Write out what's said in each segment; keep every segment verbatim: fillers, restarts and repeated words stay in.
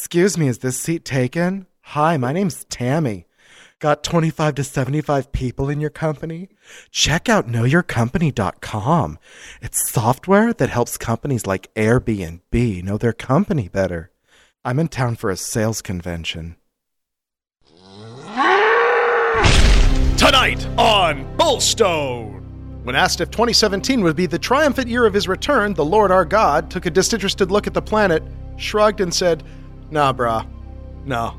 Excuse me, is this seat taken? Hi, my name's Tammy. Got twenty-five to seventy-five people in your company? Check out know your company dot com. It's software that helps companies like Airbnb know their company better. I'm in town for a sales convention. Tonight on Bullstone! When asked if twenty seventeen would be the triumphant year of his return, the Lord our God took a disinterested look at the planet, shrugged and said, nah, brah, no.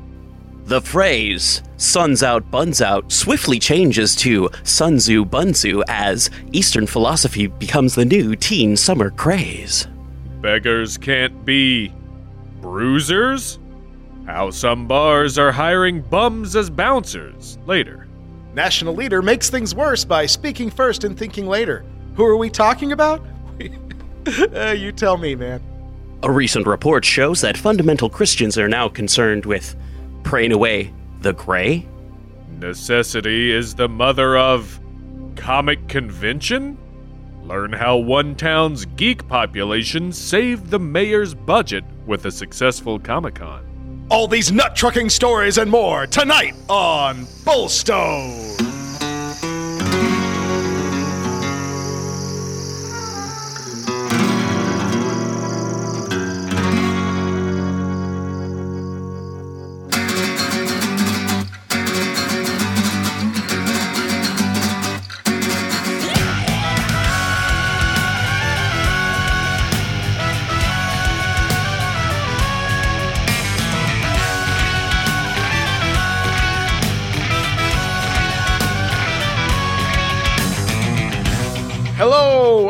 The phrase, suns out, buns out, swiftly changes to Sun Tzu, Bun Tzu as Eastern philosophy becomes the new teen summer craze. Beggars can't be bruisers? How some bars are hiring bums as bouncers later. National leader makes things worse by speaking first and thinking later. Who are we talking about? uh, you tell me, man. A recent report shows that fundamental Christians are now concerned with praying away the gray. Necessity is the mother of comic convention? Learn how one town's geek population saved the mayor's budget with a successful Comic-Con. All these nut-trucking stories and more tonight on Bullstone.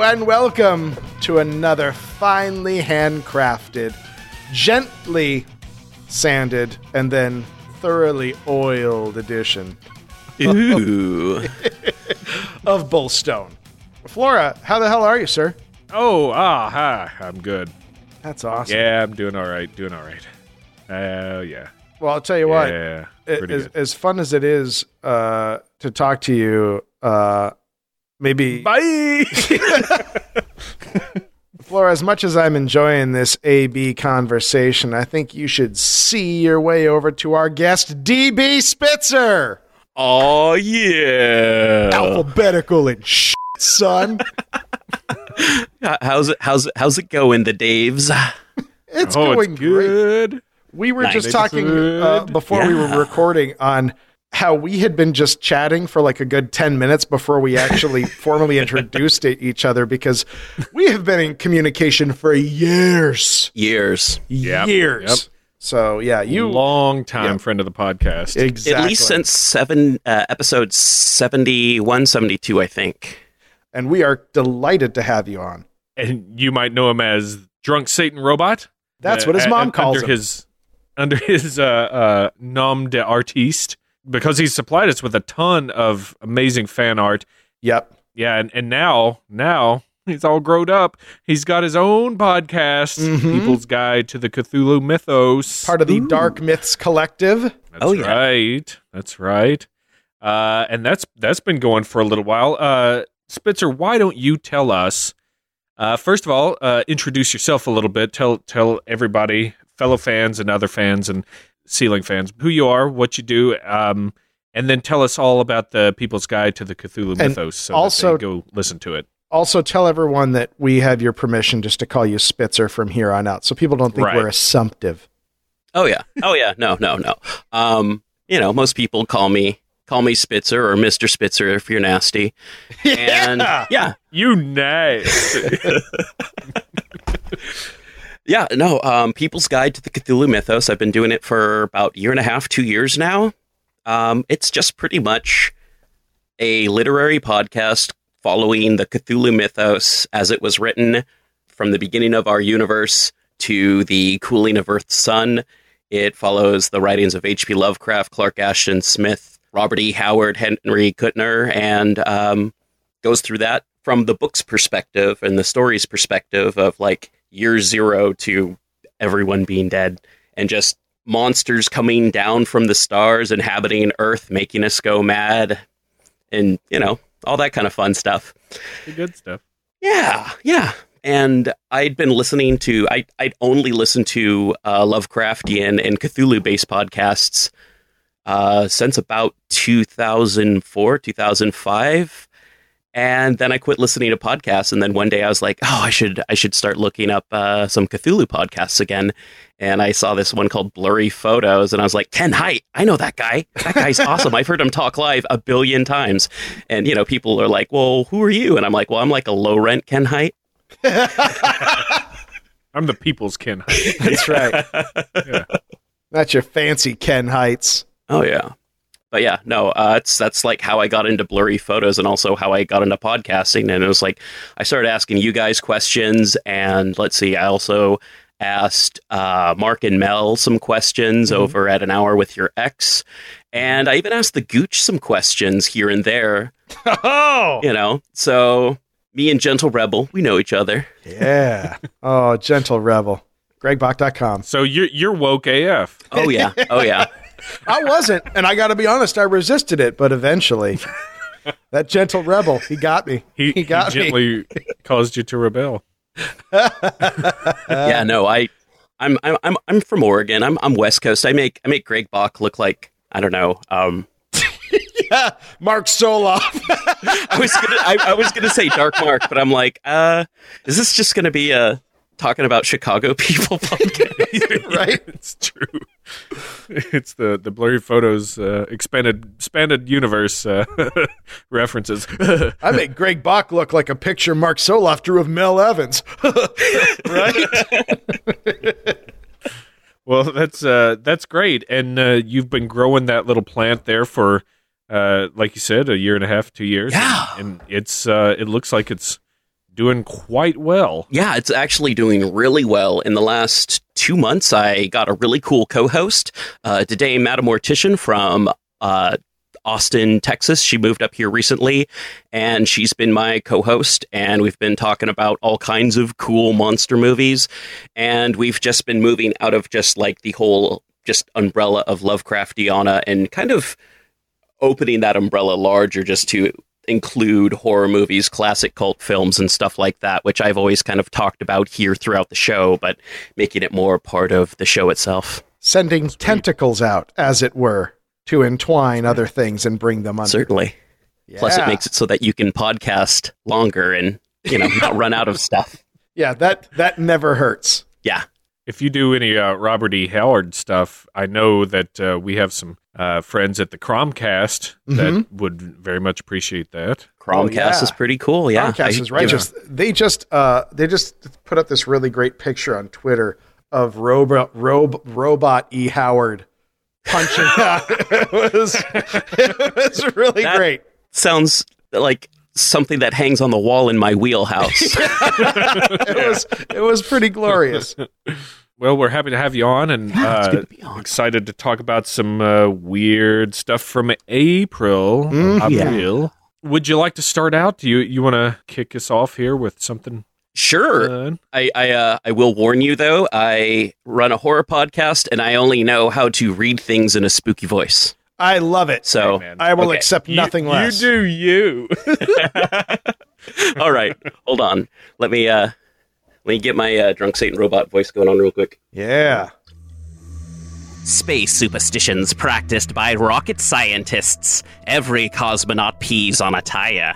And welcome to another finely handcrafted, gently sanded, and then thoroughly oiled edition Ooh. of Bullstone. Flora, how the hell are you, sir? Oh, ah, hi. I'm good. That's awesome. Yeah, I'm doing all right. Doing all right. Oh, uh, yeah. Well, I'll tell you what. Yeah, it, as, as fun as it is uh, to talk to you, uh, Maybe. Bye! Flora, as much as I'm enjoying this A B conversation, I think you should see your way over to our guest, D B. Spitzer! Oh, yeah! Alphabetical and shit, son! how's, it, how's, it, how's it going, the Daves? It's oh, going it's good. Great. We were nice. just talking uh, before yeah. we were recording on how we had been just chatting for like a good ten minutes before we actually formally introduced each other, because we have been in communication for years. Years. Yep. Years. Yep. So, yeah, you... Long time yep. friend of the podcast. Exactly. At least since seven uh, episode seventy-one, seventy-two, I think. And we are delighted to have you on. And you might know him as Drunk Satan Robot. That's uh, what his mom uh, calls under him. His, under his uh, uh, nom d'artiste. Because he's supplied us with a ton of amazing fan art. Yep. Yeah, and, and now, now, he's all grown up. He's got his own podcast, mm-hmm. People's Guide to the Cthulhu Mythos. Part of the Ooh. Dark Myths Collective. That's oh, yeah. right. That's right. Uh, and that's that's been going for a little while. Uh, Spitzer, why don't you tell us, uh, first of all, uh, introduce yourself a little bit. Tell, tell everybody, fellow fans and other fans and Ceiling fans, who you are, what you do, um, and then tell us all about the People's Guide to the Cthulhu and Mythos, so also, that they go listen to it. Also, tell everyone that we have your permission just to call you Spitzer from here on out, so people don't think right. we're assumptive. Oh yeah, oh yeah, no, no, no. Um, you know, most people call me call me Spitzer or Mister Spitzer if you're nasty. And yeah, yeah. you nasty. Yeah, no, um, People's Guide to the Cthulhu Mythos. I've been doing it for about a year and a half, two years now. Um, it's just pretty much a literary podcast following the Cthulhu Mythos as it was written from the beginning of our universe to the cooling of Earth's sun. It follows the writings of H P. Lovecraft, Clark Ashton Smith, Robert E. Howard, Henry Kuttner, and um, goes through that from the book's perspective and the story's perspective of, like, year zero to everyone being dead and just monsters coming down from the stars, inhabiting Earth, making us go mad and, you know, all that kind of fun stuff. The good stuff. Yeah. Yeah. And I'd been listening to, I, I'd only listened to uh, Lovecraftian and Cthulhu-based podcasts uh, since about two thousand four, two thousand five. And then I quit listening to podcasts. And then one day I was like, oh, I should I should start looking up uh, some Cthulhu podcasts again. And I saw this one called Blurry Photos. And I was like, Ken Haidt, I know that guy. That guy's awesome. I've heard him talk live a billion times. And, you know, people are like, well, who are you? And I'm like, well, I'm like a low rent Ken Haidt. I'm the people's Ken Haidt. That's right. Yeah. Not your fancy Ken Haidts. Oh, yeah. But yeah, no, uh, it's, that's like how I got into Blurry Photos and also how I got into podcasting. And it was like, I started asking you guys questions. And let's see, I also asked uh, Mark and Mel some questions mm-hmm. over at An Hour With Your Ex. And I even asked the Gooch some questions here and there. Oh! You know, so me and Gentle Rebel, we know each other. Yeah. Oh, Gentle Rebel. Greg Bach dot com. So you're, you're woke A F. Oh, yeah. Oh, yeah. I wasn't, and I got to be honest, I resisted it, but eventually, that gentle rebel, he got me. He, he got he gently me. Caused you to rebel. Yeah, no, I, I'm, I'm, I'm, I'm from Oregon. I'm, I'm West Coast. I make, I make Greg Bach look like I don't know. Um, yeah, Mark Soloff. I was gonna, I, I was gonna say Dark Mark, but I'm like, uh, is this just gonna be a talking about Chicago people podcast? Right? It's true. It's the, the Blurry Photos uh, expanded expanded universe uh, references. I make Greg Bach look like a picture Mark Soloff drew of Mel Evans. Right? Well, that's uh, that's great. And uh, you've been growing that little plant there for, uh, like you said, a year and a half, two years. Yeah. And, and it's uh, it looks like it's doing quite well. Yeah, it's actually doing really well. In the last two months, I got a really cool co-host. Uh, today, Madam Mortician from uh, Austin, Texas. She moved up here recently, and she's been my co-host, and we've been talking about all kinds of cool monster movies, and we've just been moving out of just like the whole just umbrella of Lovecraftiana and kind of opening that umbrella larger just to include horror movies, classic cult films, and stuff like that, which I've always kind of talked about here throughout the show, but making it more part of the show itself. Sending Sweet. Tentacles out, as it were, to entwine other things and bring them under. Certainly. Yeah. Plus, it makes it so that you can podcast longer and, you know, not run out of stuff. Yeah, that, that never hurts. Yeah. If you do any uh, Robert E. Howard stuff, I know that uh, we have some uh, friends at the Cromcast mm-hmm. that would very much appreciate that. Cromcast oh, yeah. is pretty cool, yeah. Cromcast I, is righteous. You know. They just uh, they just put up this really great picture on Twitter of Robo- Rob- Robot E. Howard punching out. It was, it was really that great. Sounds like something that hangs on the wall in my wheelhouse. It was it was pretty glorious. Well, we're happy to have you on, and yeah, uh, to be on. Excited to talk about some uh, weird stuff from April. Mm, April. Yeah. Would you like to start out? Do you you want to kick us off here with something? Sure. Fun? I I, uh, I will warn you though. I run a horror podcast, and I only know how to read things in a spooky voice. I love it. So hey, I will okay. accept nothing you, less. You do you. All right. Hold on. Let me uh, let me get my uh, Drunk Satan Robot voice going on real quick. Yeah. Space superstitions practiced by rocket scientists. Every cosmonaut pees on a tire.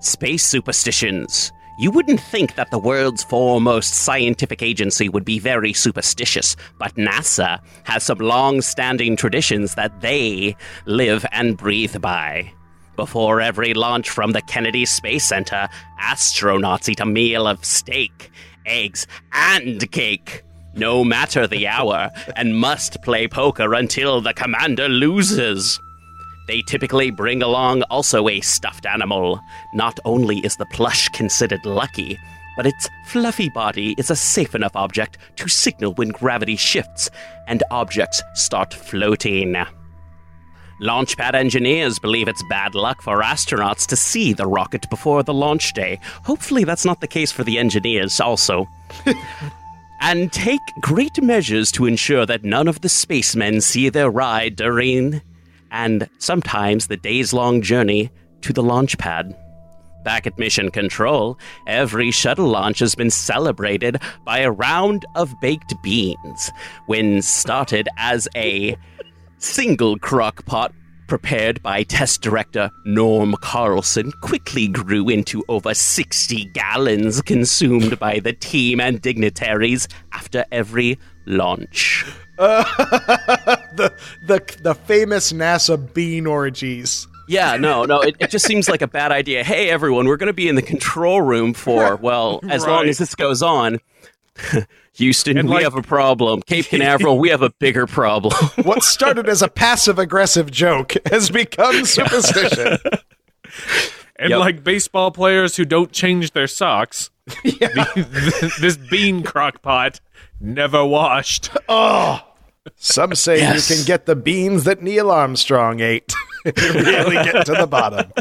Space superstitions. You wouldn't think that the world's foremost scientific agency would be very superstitious, but NASA has some long-standing traditions that they live and breathe by. Before every launch from the Kennedy Space Center, astronauts eat a meal of steak, eggs, and cake, no matter the hour, and must play poker until the commander loses. They typically bring along also a stuffed animal. Not only is the plush considered lucky, but its fluffy body is a safe enough object to signal when gravity shifts and objects start floating. Launch pad engineers believe it's bad luck for astronauts to see the rocket before the launch day. Hopefully that's not the case for the engineers also. And take great measures to ensure that none of the spacemen see their ride during and sometimes the days-long journey to the launch pad. Back at Mission Control, every shuttle launch has been celebrated by a round of baked beans. When started as a single crock pot prepared by test director Norm Carlson, quickly grew into over sixty gallons consumed by the team and dignitaries after every launch. Uh, the, the, the famous NASA bean orgies. Yeah, no, no, it, it just seems like a bad idea. Hey, everyone, we're going to be in the control room for, well, as right. long as this goes on. Houston, and we like, have a problem. Cape Canaveral, we have a bigger problem. What started as a passive-aggressive joke has become superstition. And yep. like baseball players who don't change their socks, yeah. the, this bean crock pot never washed. Oh, some say yes. you can get the beans that Neil Armstrong ate. You really get to the bottom.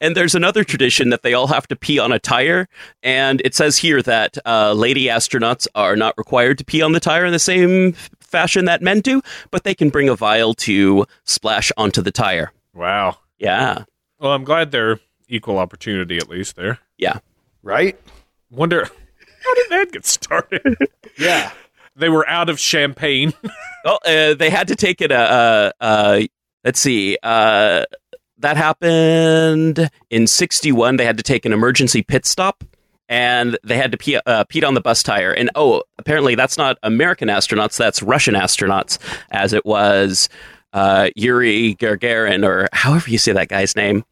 And there's another tradition that they all have to pee on a tire. And it says here that uh, lady astronauts are not required to pee on the tire in the same fashion that men do, but they can bring a vial to splash onto the tire. Wow. Yeah. Well, I'm glad they're equal opportunity at least there. Yeah. Right? Wonder, how did that get started? Yeah. They were out of champagne. Well, uh, they had to take it a... a, a Let's see, uh, that happened in sixty-one. They had to take an emergency pit stop, and they had to pee, uh, pee on the bus tire. And, oh, apparently that's not American astronauts, that's Russian astronauts, as it was uh, Yuri Gagarin, or however you say that guy's name.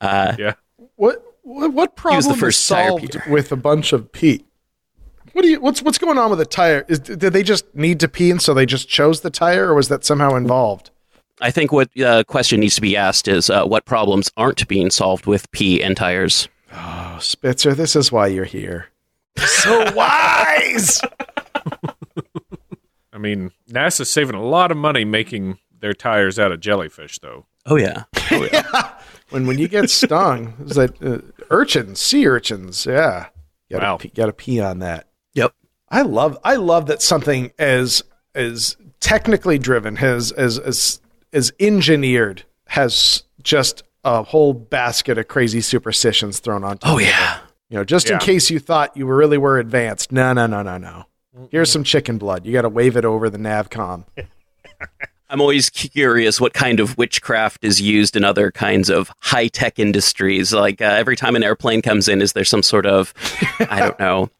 Uh, yeah. What what problem was solved with a bunch of pee? What do you? What's what's going on with the tire? Is, did they just need to pee, and so they just chose the tire, or was that somehow involved? I think what uh, question needs to be asked is uh, what problems aren't being solved with pee and tires? Oh, Spitzer, this is why you're here. So wise! I mean, NASA's saving a lot of money making their tires out of jellyfish, though. Oh, yeah. Oh, yeah. yeah. When when you get stung, it's like uh, urchins, sea urchins, yeah. You gotta, wow. pee, gotta pee on that. Yep. I love I love that something as as technically driven, has as as is engineered, has just a whole basket of crazy superstitions thrown on. Oh, yeah. You know, just yeah. in case you thought you really were advanced. No, no, no, no, no. Mm-mm. Here's some chicken blood. You got to wave it over the NAVCOM. I'm always curious what kind of witchcraft is used in other kinds of high-tech industries. Like uh, every time an airplane comes in, is there some sort of, I don't know,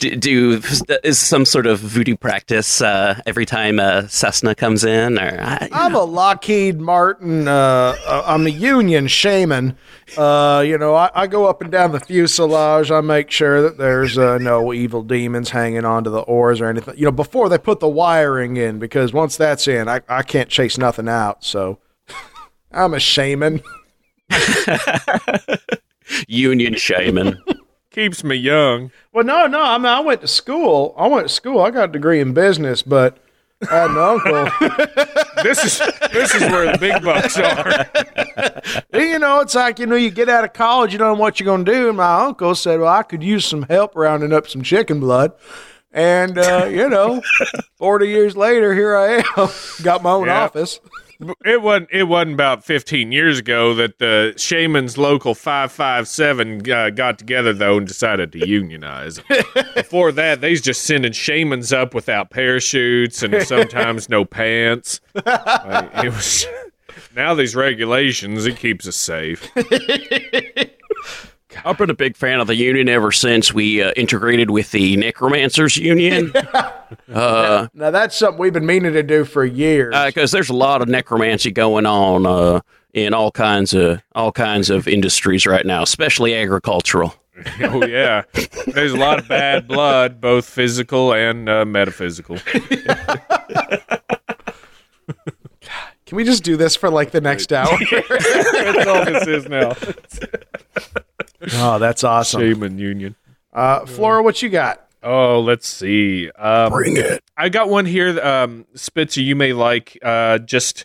Do, do is some sort of voodoo practice uh, every time a Cessna comes in? Or I, I'm know. a Lockheed Martin. Uh, I'm a union shaman. Uh, you know, I, I go up and down the fuselage. I make sure that there's uh, no evil demons hanging onto the oars or anything. You know, before they put the wiring in, because once that's in, I, I can't chase nothing out. So I'm a shaman. Union shaman. Keeps me young. Well, no, no. I mean, I went to school. I went to school. I got a degree in business, but I had an uncle. This is this is where the big bucks are. You know, it's like, you know, you get out of college, you don't know what you're going to do. And my uncle said, well, I could use some help rounding up some chicken blood. And, uh, you know, forty years later, here I am. Got my own yeah. office. It wasn't. It wasn't about fifteen years ago that the Shaman's Local five five seven uh, got together though and decided to unionize. Before that, they's just sending shamans up without parachutes and sometimes no pants. Like, it was. Now these regulations, it keeps us safe. God. I've been a big fan of the union ever since we uh, integrated with the Necromancers Union. uh, now, now, that's something we've been meaning to do for years. Because uh, there's a lot of necromancy going on uh, in all kinds of all kinds of industries right now, especially agricultural. Oh, yeah. There's a lot of bad blood, both physical and uh, metaphysical. Can we just do this for, like, the next hour? That's all this is now. Oh, that's awesome. Shaman Union. Uh, Flora, what you got? Oh, let's see. Um, Bring it. I got one here, um, Spitzer, you may like, uh, just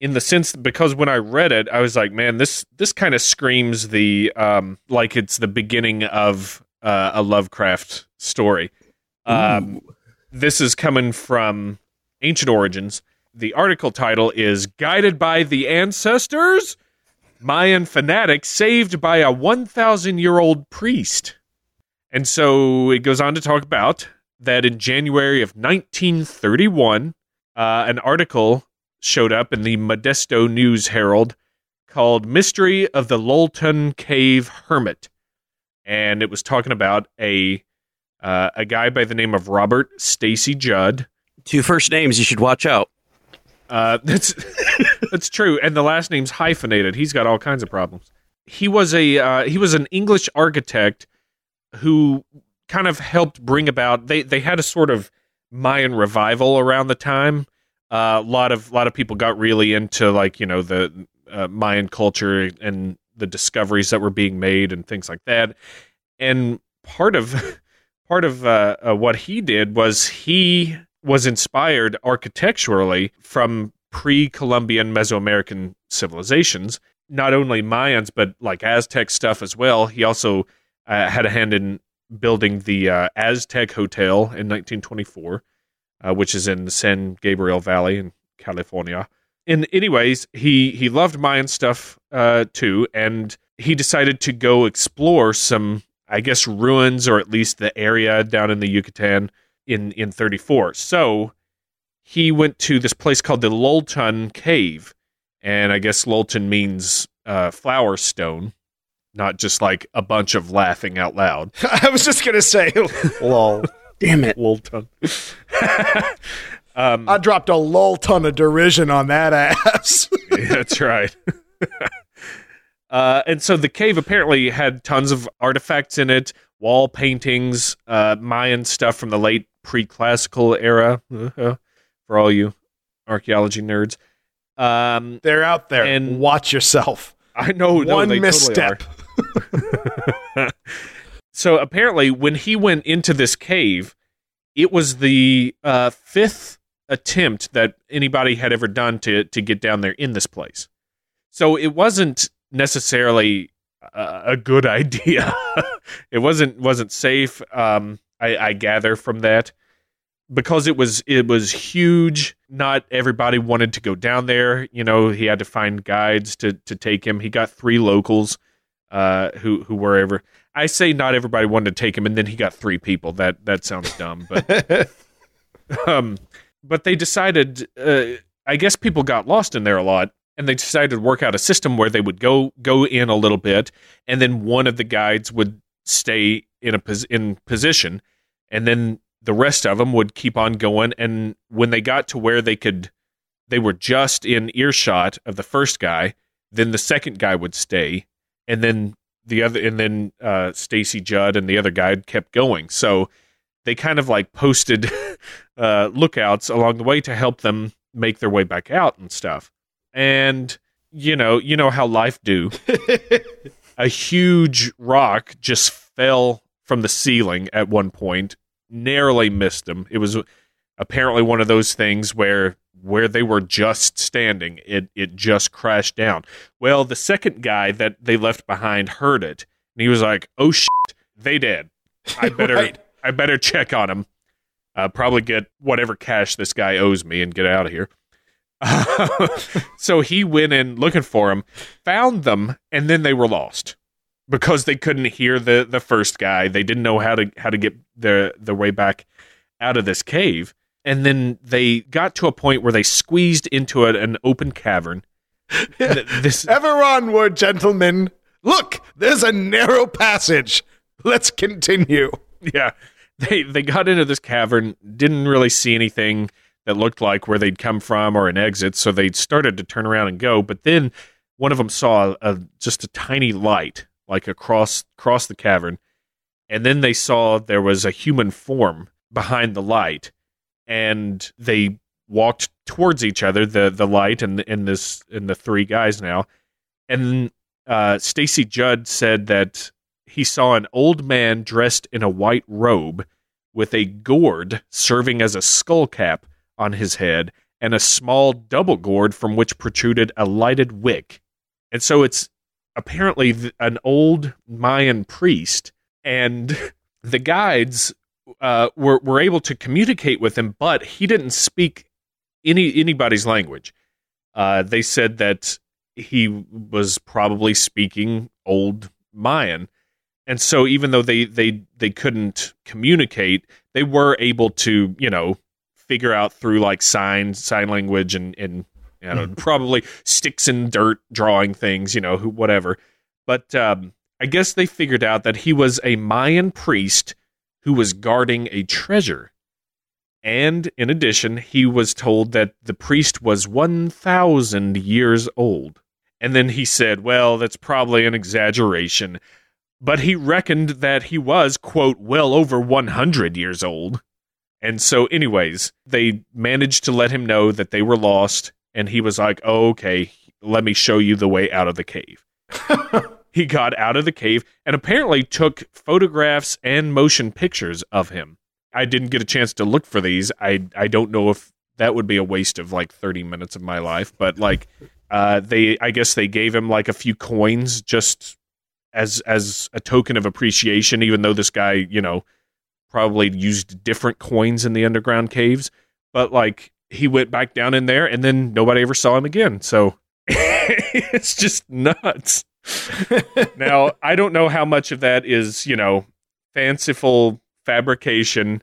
in the sense, because when I read it, I was like, man, this this kind of screams the, um, like it's the beginning of uh, a Lovecraft story. Um, this is coming from Ancient Origins. The article title is Guided by the Ancestors? Mayan fanatic saved by a one thousand year old priest. And so it goes on to talk about that in January of nineteen thirty-one, uh, an article showed up in the Modesto News Herald called Mystery of the Loltun Cave Hermit. And it was talking about a uh, a guy by the name of Robert Stacy Judd. Two first names, you should watch out. Uh, that's that's true, and the last name's hyphenated. He's got all kinds of problems. He was a uh, he was an English architect who kind of helped bring about. They they had a sort of Mayan revival around the time. A uh, lot of lot of people got really into like you know the uh, Mayan culture and the discoveries that were being made and things like that. And part of part of uh, uh, what he did was he. was inspired architecturally from pre-Columbian Mesoamerican civilizations, not only Mayans, but like Aztec stuff as well. He also uh, had a hand in building the uh, Aztec Hotel in nineteen twenty-four, uh, which is in the San Gabriel Valley in California. And anyways, he, he loved Mayan stuff uh, too, and he decided to go explore some, I guess, ruins or at least the area down in the Yucatan in in thirty-four. So he went to this place called the Loltun Cave, and I guess Loltun means uh, flower stone, not just like a bunch of laughing out loud. I was just going to say, lol. Damn it. Loltun. um, I dropped a lol ton of derision on that ass. Yeah, that's right. uh, and so the cave apparently had tons of artifacts in it, wall paintings, uh, Mayan stuff from the late pre-classical era, uh-huh, for all you archaeology nerds. Um, They're out there. And watch yourself. I know. One no, they misstep. Totally. So apparently when he went into this cave, it was the uh, fifth attempt that anybody had ever done to, to get down there in this place. So it wasn't necessarily uh, a good idea. It wasn't, wasn't safe. Um, I, I gather from that, because it was it was huge. Not everybody wanted to go down there. You know, he had to find guides to to take him. He got three locals uh, who who were ever. I say not everybody wanted to take him, and then he got three people. That that sounds dumb, but um, but they decided. Uh, I guess people got lost in there a lot, and they decided to work out a system where they would go go in a little bit, and then one of the guides would stay in a pos- in position, and then the rest of them would keep on going. And when they got to where they could, they were just in earshot of the first guy, then the second guy would stay, and then the other, and then uh, Stacy Judd and the other guy kept going. So they kind of like posted uh, lookouts along the way to help them make their way back out and stuff. And you know, you know how life do. A huge rock just fell from the ceiling at one point, narrowly missed them. It was apparently one of those things where where they were just standing, it it just crashed down. Well, the second guy that they left behind heard it, and he was like, "Oh shit, they dead. I better right. I better check on him. Uh, probably get whatever cash this guy owes me and get out of here." Uh, so he went in looking for them, found them, and then they were lost because they couldn't hear the, the first guy. They didn't know how to how to get the the way back out of this cave. And then they got to a point where they squeezed into a, an open cavern. Yeah. This, ever onward, gentlemen. Look, there's a narrow passage. Let's continue. Yeah, they they got into this cavern, didn't really see anything that looked like where they'd come from or an exit, so they started to turn around and go. But then one of them saw a, just a tiny light, like across across the cavern, and then they saw there was a human form behind the light, and they walked towards each other, the the light and and this and the three guys now. And uh, Stacy Judd said that he saw an old man dressed in a white robe with a gourd serving as a skull cap on his head, and a small double gourd from which protruded a lighted wick. And so it's apparently th- an old Mayan priest, and the guides uh, were, were able to communicate with him, but he didn't speak any anybody's language. Uh, they said that he was probably speaking old Mayan. And so even though they, they, they couldn't communicate, they were able to, you know, figure out through like sign, sign language and, and you know, probably sticks and dirt drawing things, you know, who, whatever. But um, I guess they figured out that he was a Mayan priest who was guarding a treasure. And in addition, he was told that the priest was one thousand years old. And then he said, well, that's probably an exaggeration. But he reckoned that he was, quote, well over one hundred years old. And so anyways, they managed to let him know that they were lost. And he was like, oh, okay, let me show you the way out of the cave. He got out of the cave and apparently took photographs and motion pictures of him. I didn't get a chance to look for these. I, I don't know if that would be a waste of like thirty minutes of my life. But like uh, they I guess they gave him like a few coins just as as a token of appreciation, even though this guy, you know, probably used different coins in the underground caves. But like he went back down in there and then nobody ever saw him again. So it's just nuts. Now, I don't know how much of that is, you know, fanciful fabrication.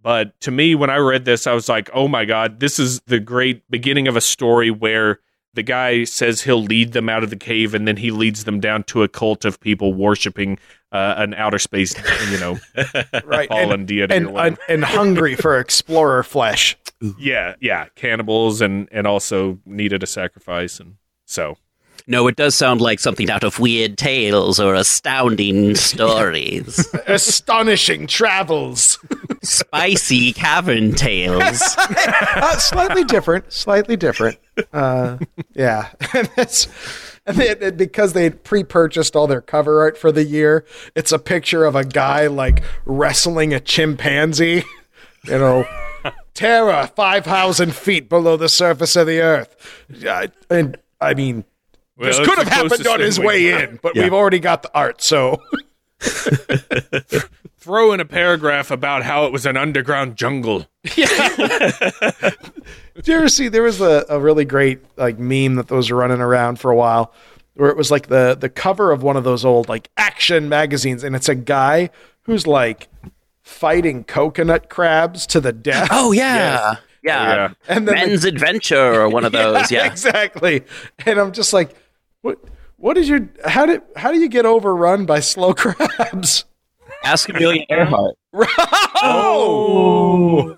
But to me, when I read this, I was like, oh, my God, this is the great beginning of a story where the guy says he'll lead them out of the cave, and then he leads them down to a cult of people worshiping uh, an outer space, you know, right. fallen and, deity. And, and, and hungry for explorer flesh. Yeah, yeah, cannibals and, and also needed a sacrifice. And so... No, it does sound like something out of Weird Tales or Astounding Stories. Astonishing Travels. Spicy Cavern Tales. uh, slightly different, slightly different. Uh, yeah. And that's, and they, because they pre-purchased all their cover art for the year, it's a picture of a guy, like, wrestling a chimpanzee. You know, terror five thousand feet below the surface of the earth. Uh, and, I mean... Well, this could have happened on his way in, in but yeah. We've already got the art, so... Throw in a paragraph about how it was an underground jungle. Yeah. Did you ever see, there was a, a really great like meme that was running around for a while, where it was like the, the cover of one of those old like action magazines, and it's a guy who's like fighting coconut crabs to the death. Oh, yeah. yeah. Yeah. yeah. And then Men's the, Adventure or one of those. Yeah, yeah. Exactly. And I'm just like, what what is your how did how do you get overrun by slow crabs? Ask Amelia Earhart. Oh.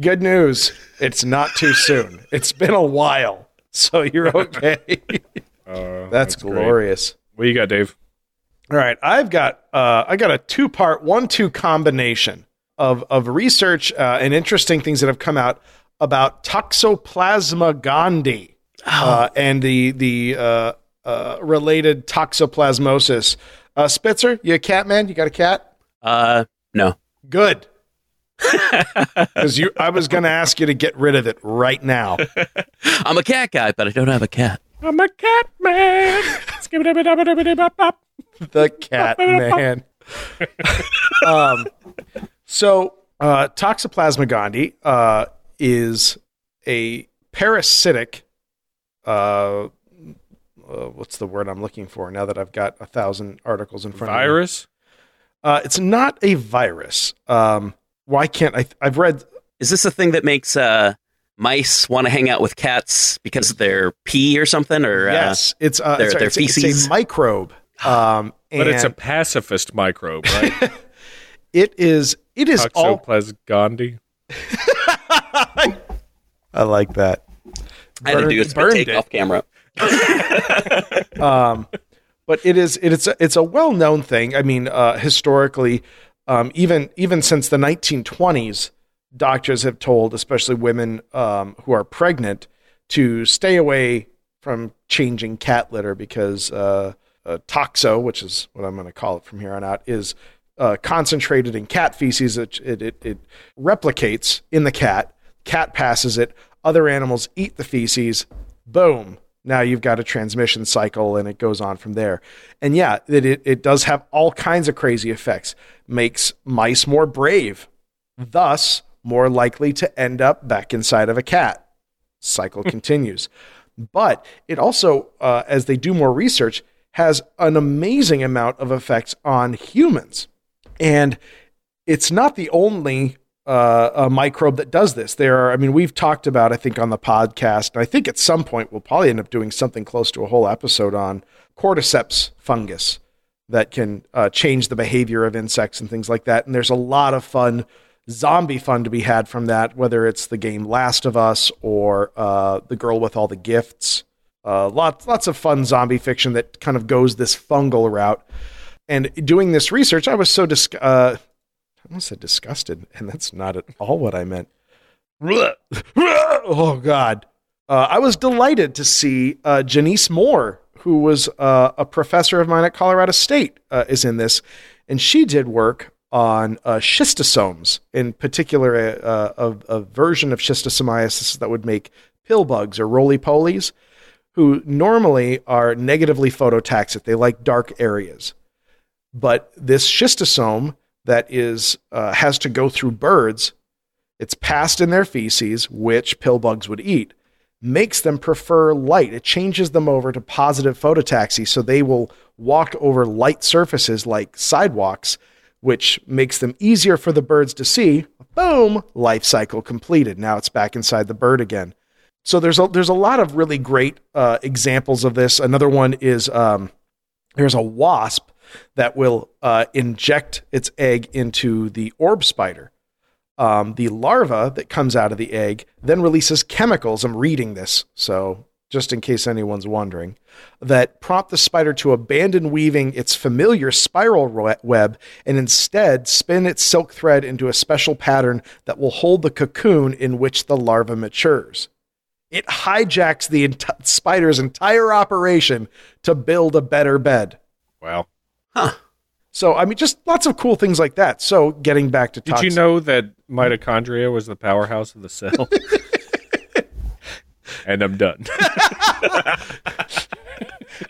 Good news. It's not too soon. It's been a while. So you're okay. uh, that's, that's glorious. Great. What you got, Dave? All right. I've got uh I got a two part one two combination. Of, of research uh, and interesting things that have come out about Toxoplasma gondii uh, oh. and the the uh, uh, related toxoplasmosis. Uh, Spitzer, you a cat man? You got a cat? Uh, no. Good. Because you, I was going to ask you to get rid of it right now. I'm a cat guy, but I don't have a cat. I'm a cat man. The cat man. um. So, uh, Toxoplasma gondii uh, is a parasitic, uh, uh, what's the word I'm looking for now that I've got a thousand articles in front virus? Of me? Virus? Uh, it's not a virus. Um, why can't I? Th- I've read. Is this a thing that makes uh, mice want to hang out with cats because of their pee or something? Or, yes, uh, it's, uh, their, sorry, their it's, feces? A, it's a microbe. Um, and but it's a pacifist microbe, right? It is. It is all Toxoplasma gondii. I like that. Burned, I had to do this take it. Off camera. um, but it is. It, it's a, it's a well known thing. I mean, uh, historically, um, even even since the nineteen twenties, doctors have told, especially women um, who are pregnant, to stay away from changing cat litter because uh, uh, toxo, which is what I'm going to call it from here on out, is Uh, concentrated in cat feces. It, it, it, it replicates in the cat. Cat passes it. Other animals eat the feces. Boom. Now you've got a transmission cycle, and it goes on from there. And yeah, it, it, it does have all kinds of crazy effects. Makes mice more brave, thus more likely to end up back inside of a cat. Cycle continues. But it also, uh, as they do more research, has an amazing amount of effects on humans. And it's not the only uh, a microbe that does this. There are, I mean, we've talked about, I think, on the podcast, and I think at some point we'll probably end up doing something close to a whole episode on cordyceps fungus that can uh, change the behavior of insects and things like that. And there's a lot of fun, zombie fun to be had from that, whether it's the game Last of Us or uh, The Girl with All the Gifts. Uh, lots, lots of fun zombie fiction that kind of goes this fungal route. And doing this research, I was so dis- uh, I almost said disgusted, and that's not at all what I meant. Oh God. Uh, I was delighted to see uh, Janice Moore, who was uh, a professor of mine at Colorado State, uh, is in this. And she did work on uh, schistosomes, in particular uh, a, a version of schistosomiasis that would make pill bugs or roly-polies, who normally are negatively phototaxic. They like dark areas. But this schistosome that is uh, has to go through birds, it's passed in their feces, which pill bugs would eat, makes them prefer light. It changes them over to positive phototaxy, so they will walk over light surfaces like sidewalks, which makes them easier for the birds to see. Boom! Life cycle completed. Now it's back inside the bird again. So there's a, there's a lot of really great uh, examples of this. Another one is um, there's a wasp that will uh, inject its egg into the orb spider. Um, the larva that comes out of the egg then releases chemicals. I'm reading this, so just in case anyone's wondering, that prompt the spider to abandon weaving its familiar spiral web and instead spin its silk thread into a special pattern that will hold the cocoon in which the larva matures. It hijacks the ent- spider's entire operation to build a better bed. Wow. Huh. So, I mean, just lots of cool things like that. So, getting back to toxins. Did you know that mitochondria was the powerhouse of the cell? And I'm done.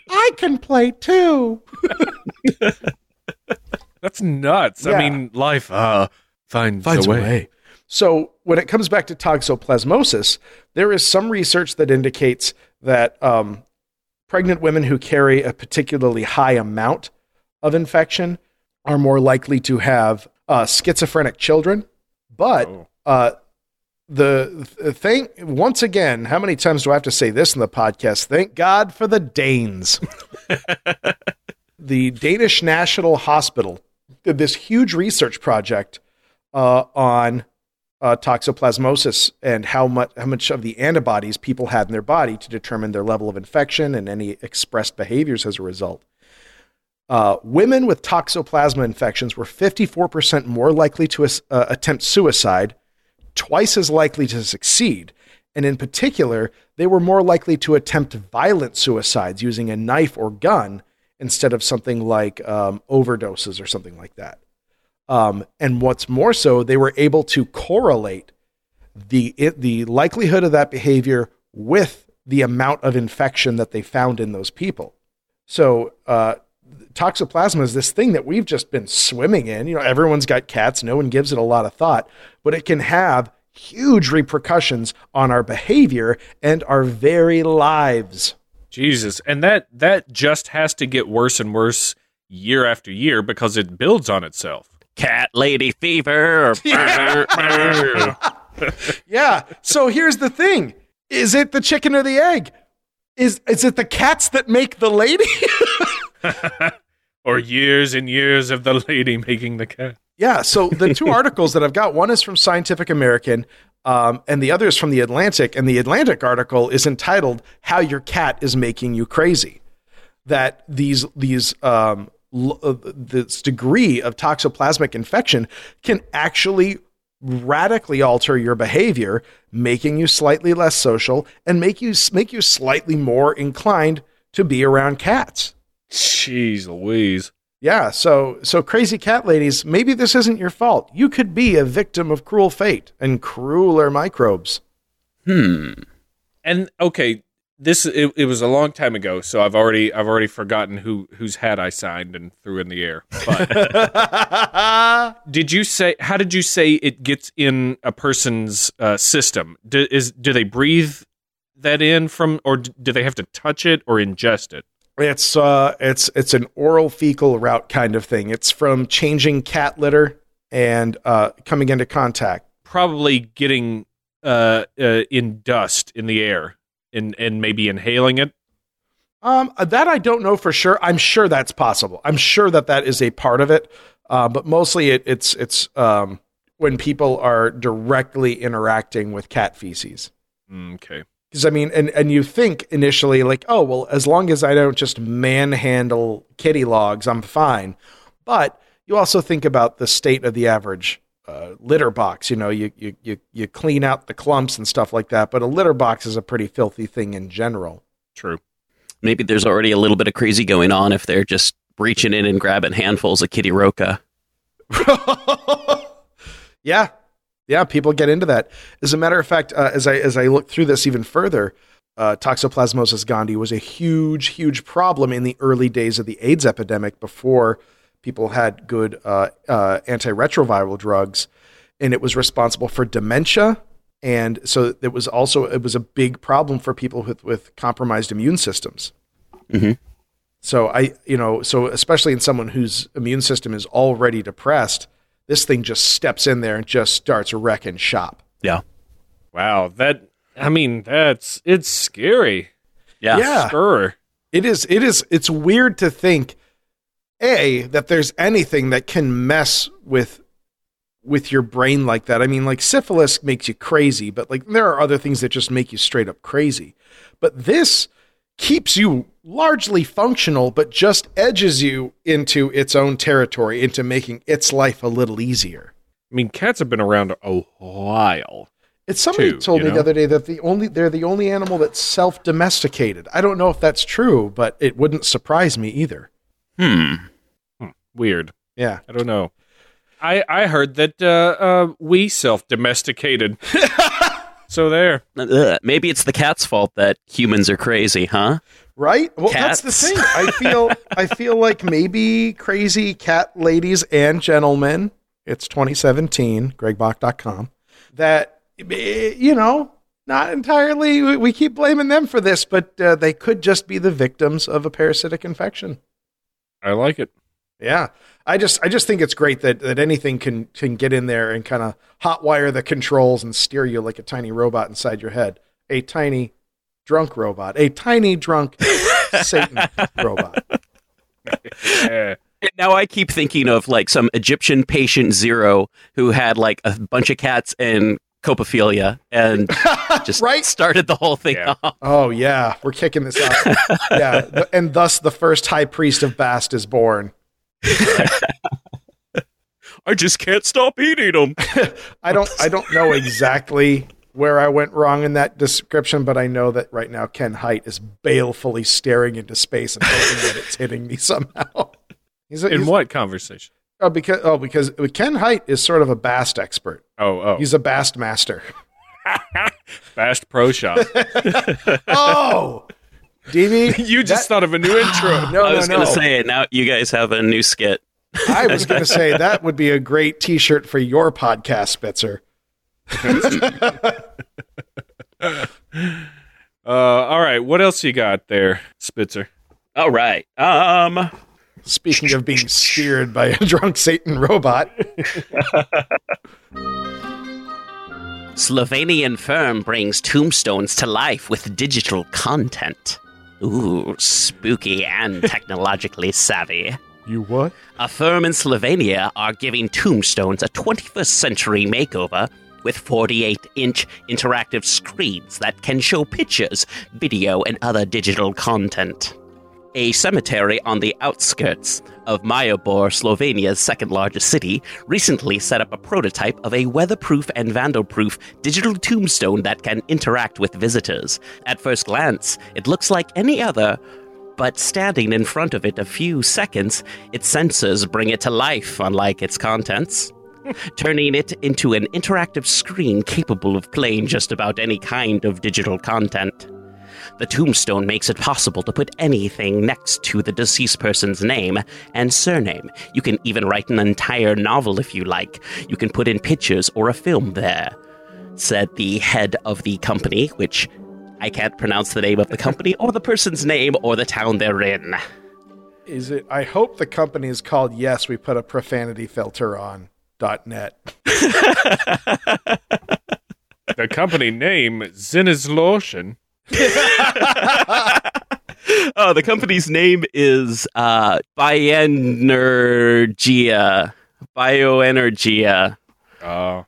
I can play too. That's nuts. Yeah. I mean, life uh, finds, finds a way. way. So when it comes back to toxoplasmosis, there is some research that indicates that um, pregnant women who carry a particularly high amount of infection are more likely to have uh, schizophrenic children. But oh. uh, the thing, once again, how many times do I have to say this in the podcast? Thank God for the Danes. The Danish National Hospital did this huge research project uh, on Uh, toxoplasmosis and how much how much of the antibodies people had in their body to determine their level of infection and any expressed behaviors as a result. Uh, women with toxoplasma infections were fifty-four percent more likely to uh, attempt suicide, twice as likely to succeed, and in particular, they were more likely to attempt violent suicides using a knife or gun instead of something like um, overdoses or something like that. Um, and what's more so, they were able to correlate the it, the likelihood of that behavior with the amount of infection that they found in those people. So uh, toxoplasma is this thing that we've just been swimming in. You know, everyone's got cats. No one gives it a lot of thought, but it can have huge repercussions on our behavior and our very lives. Jesus. And that that just has to get worse and worse year after year because it builds on itself. Cat lady fever. Yeah. Yeah. So here's the thing. Is it the chicken or the egg? Is is it the cats that make the lady? Or years and years of the lady making the cat. Yeah. So the two articles that I've got, one is from Scientific American um, and the other is from the Atlantic. And the Atlantic article is entitled How Your Cat is Making You Crazy. That these, these, um, this degree of toxoplasmic infection can actually radically alter your behavior, making you slightly less social and make you make you slightly more inclined to be around cats. Jeez Louise. Yeah. So, so crazy cat ladies, maybe this isn't your fault. You could be a victim of cruel fate and crueler microbes. Hmm. And okay, This it, it was a long time ago, so I've already I've already forgotten who whose hat I signed and threw in the air. But did you say? How did you say it gets in a person's uh, system? Do, is do they breathe that in from, or do they have to touch it or ingest it? It's uh, it's it's an oral fecal route kind of thing. It's from changing cat litter and uh, coming into contact. Probably getting uh, uh, in dust in the air and, and maybe inhaling it. Um, that I don't know for sure. I'm sure that's possible. I'm sure that that is a part of it. Uh, but mostly it, it's it's um, when people are directly interacting with cat feces. Okay. Because, I mean, and, and you think initially like, oh, well, as long as I don't just manhandle kitty logs, I'm fine. But you also think about the state of the average uh, litter box. You know, you, you you you clean out the clumps and stuff like that. But a litter box is a pretty filthy thing in general. True. Maybe there's already a little bit of crazy going on if they're just reaching in and grabbing handfuls of kitty roca. Yeah. Yeah, people get into that. As a matter of fact, uh, as I as I look through this even further, uh, Toxoplasmosis gondii was a huge, huge problem in the early days of the AIDS epidemic before people had good uh, uh, antiretroviral drugs, and it was responsible for dementia. And so it was also it was a big problem for people with, with compromised immune systems. Mm-hmm. So I, you know, so especially in someone whose immune system is already depressed. This thing just steps in there and just starts wrecking shop. Yeah. Wow. That, I mean, that's, it's scary. Yeah. yeah. Sure. It is, it is, it's weird to think, A, that there's anything that can mess with, with your brain like that. I mean, like syphilis makes you crazy, but like there are other things that just make you straight up crazy. But this keeps you largely functional, but just edges you into its own territory, into making its life a little easier. I mean, cats have been around a while. It's somebody too, told me know? the other day that the only they're the only animal that's self-domesticated. I don't know if that's true, but it wouldn't surprise me either. Hmm. hmm. Weird. Yeah. I don't know. I, I heard that uh, uh, we self-domesticated. So there. Ugh, maybe it's the cat's fault that humans are crazy, huh? Right? Well, cats. That's the thing. I feel I feel like maybe crazy cat ladies and gentlemen, it's twenty seventeen, greg bach dot com, that, you know, not entirely, we keep blaming them for this, but uh, they could just be the victims of a parasitic infection. I like it. Yeah. I just I just think it's great that, that anything can, can get in there and kind of hotwire the controls and steer you like a tiny robot inside your head. A tiny drunk robot. A tiny drunk Satan robot. Yeah. Now I keep thinking of like some Egyptian patient zero who had like a bunch of cats and coprophilia and just right? started the whole thing yeah. off. Oh, yeah. We're kicking this out. Yeah. And thus the first high priest of Bast is born. I just can't stop eating them. I don't I don't know exactly where I went wrong in that description, but I know that right now Ken Haidt is balefully staring into space and hoping that it's hitting me somehow. He's a, in he's, what conversation? Oh, because oh, because Ken Haidt is sort of a Bast expert. Oh, oh. He's a Bast master. Bast Pro Shop. Oh! D B, you just that, thought of a new intro. No, I was no, no. going to say it. Now you guys have a new skit. I was going to say that would be a great T-shirt for your podcast, Spitzer. uh, all right, what else you got there, Spitzer? All right. Um, speaking of being steered by a drunk Satan robot. Slovenian firm brings tombstones to life with digital content. Ooh, spooky and technologically savvy. You what? A firm in Slovenia are giving tombstones a twenty-first century makeover with forty-eight inch interactive screens that can show pictures, video, and other digital content. A cemetery on the outskirts of Maribor, Slovenia's second-largest city, recently set up a prototype of a weatherproof and vandalproof digital tombstone that can interact with visitors. At first glance, it looks like any other, but standing in front of it a few seconds, its sensors bring it to life, unlike its contents, turning it into an interactive screen capable of playing just about any kind of digital content. The tombstone makes it possible to put anything next to the deceased person's name and surname. You can even write an entire novel if you like. You can put in pictures or a film there, said the head of the company, which I can't pronounce the name of the company or the person's name or the town they're in. Is it? I hope the company is called Yes, We Put a Profanity Filter On dot net. The company name, Zinnislotion. Oh, the company's name is uh, Bioenergia. Bioenergia. Oh.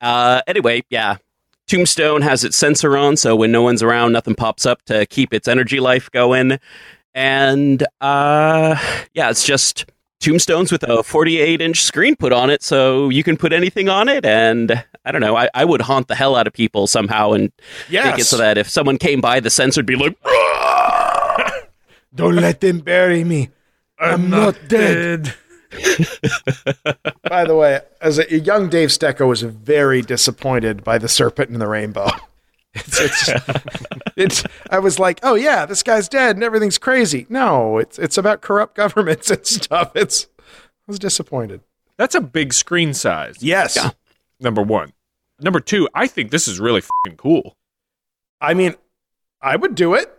Uh, anyway, yeah. Tombstone has its sensor on, so when no one's around, nothing pops up to keep its energy life going. And, uh, yeah, it's just tombstones with a forty-eight inch screen put on it, so you can put anything on it, and, I don't know, I, I would haunt the hell out of people somehow and yes. make it so that if someone came by, the sensor would be like, don't let them bury me. I'm, I'm not, not dead. dead. By the way, as a young Dave Stecco was very disappointed by the serpent in the rainbow. It's, it's, it's, I was like, oh yeah, this guy's dead and everything's crazy. No, it's it's about corrupt governments and stuff. It's I was disappointed. That's a big screen size. Yes. Yeah. Number one. Number two, I think this is really fucking cool. I mean, I would do it.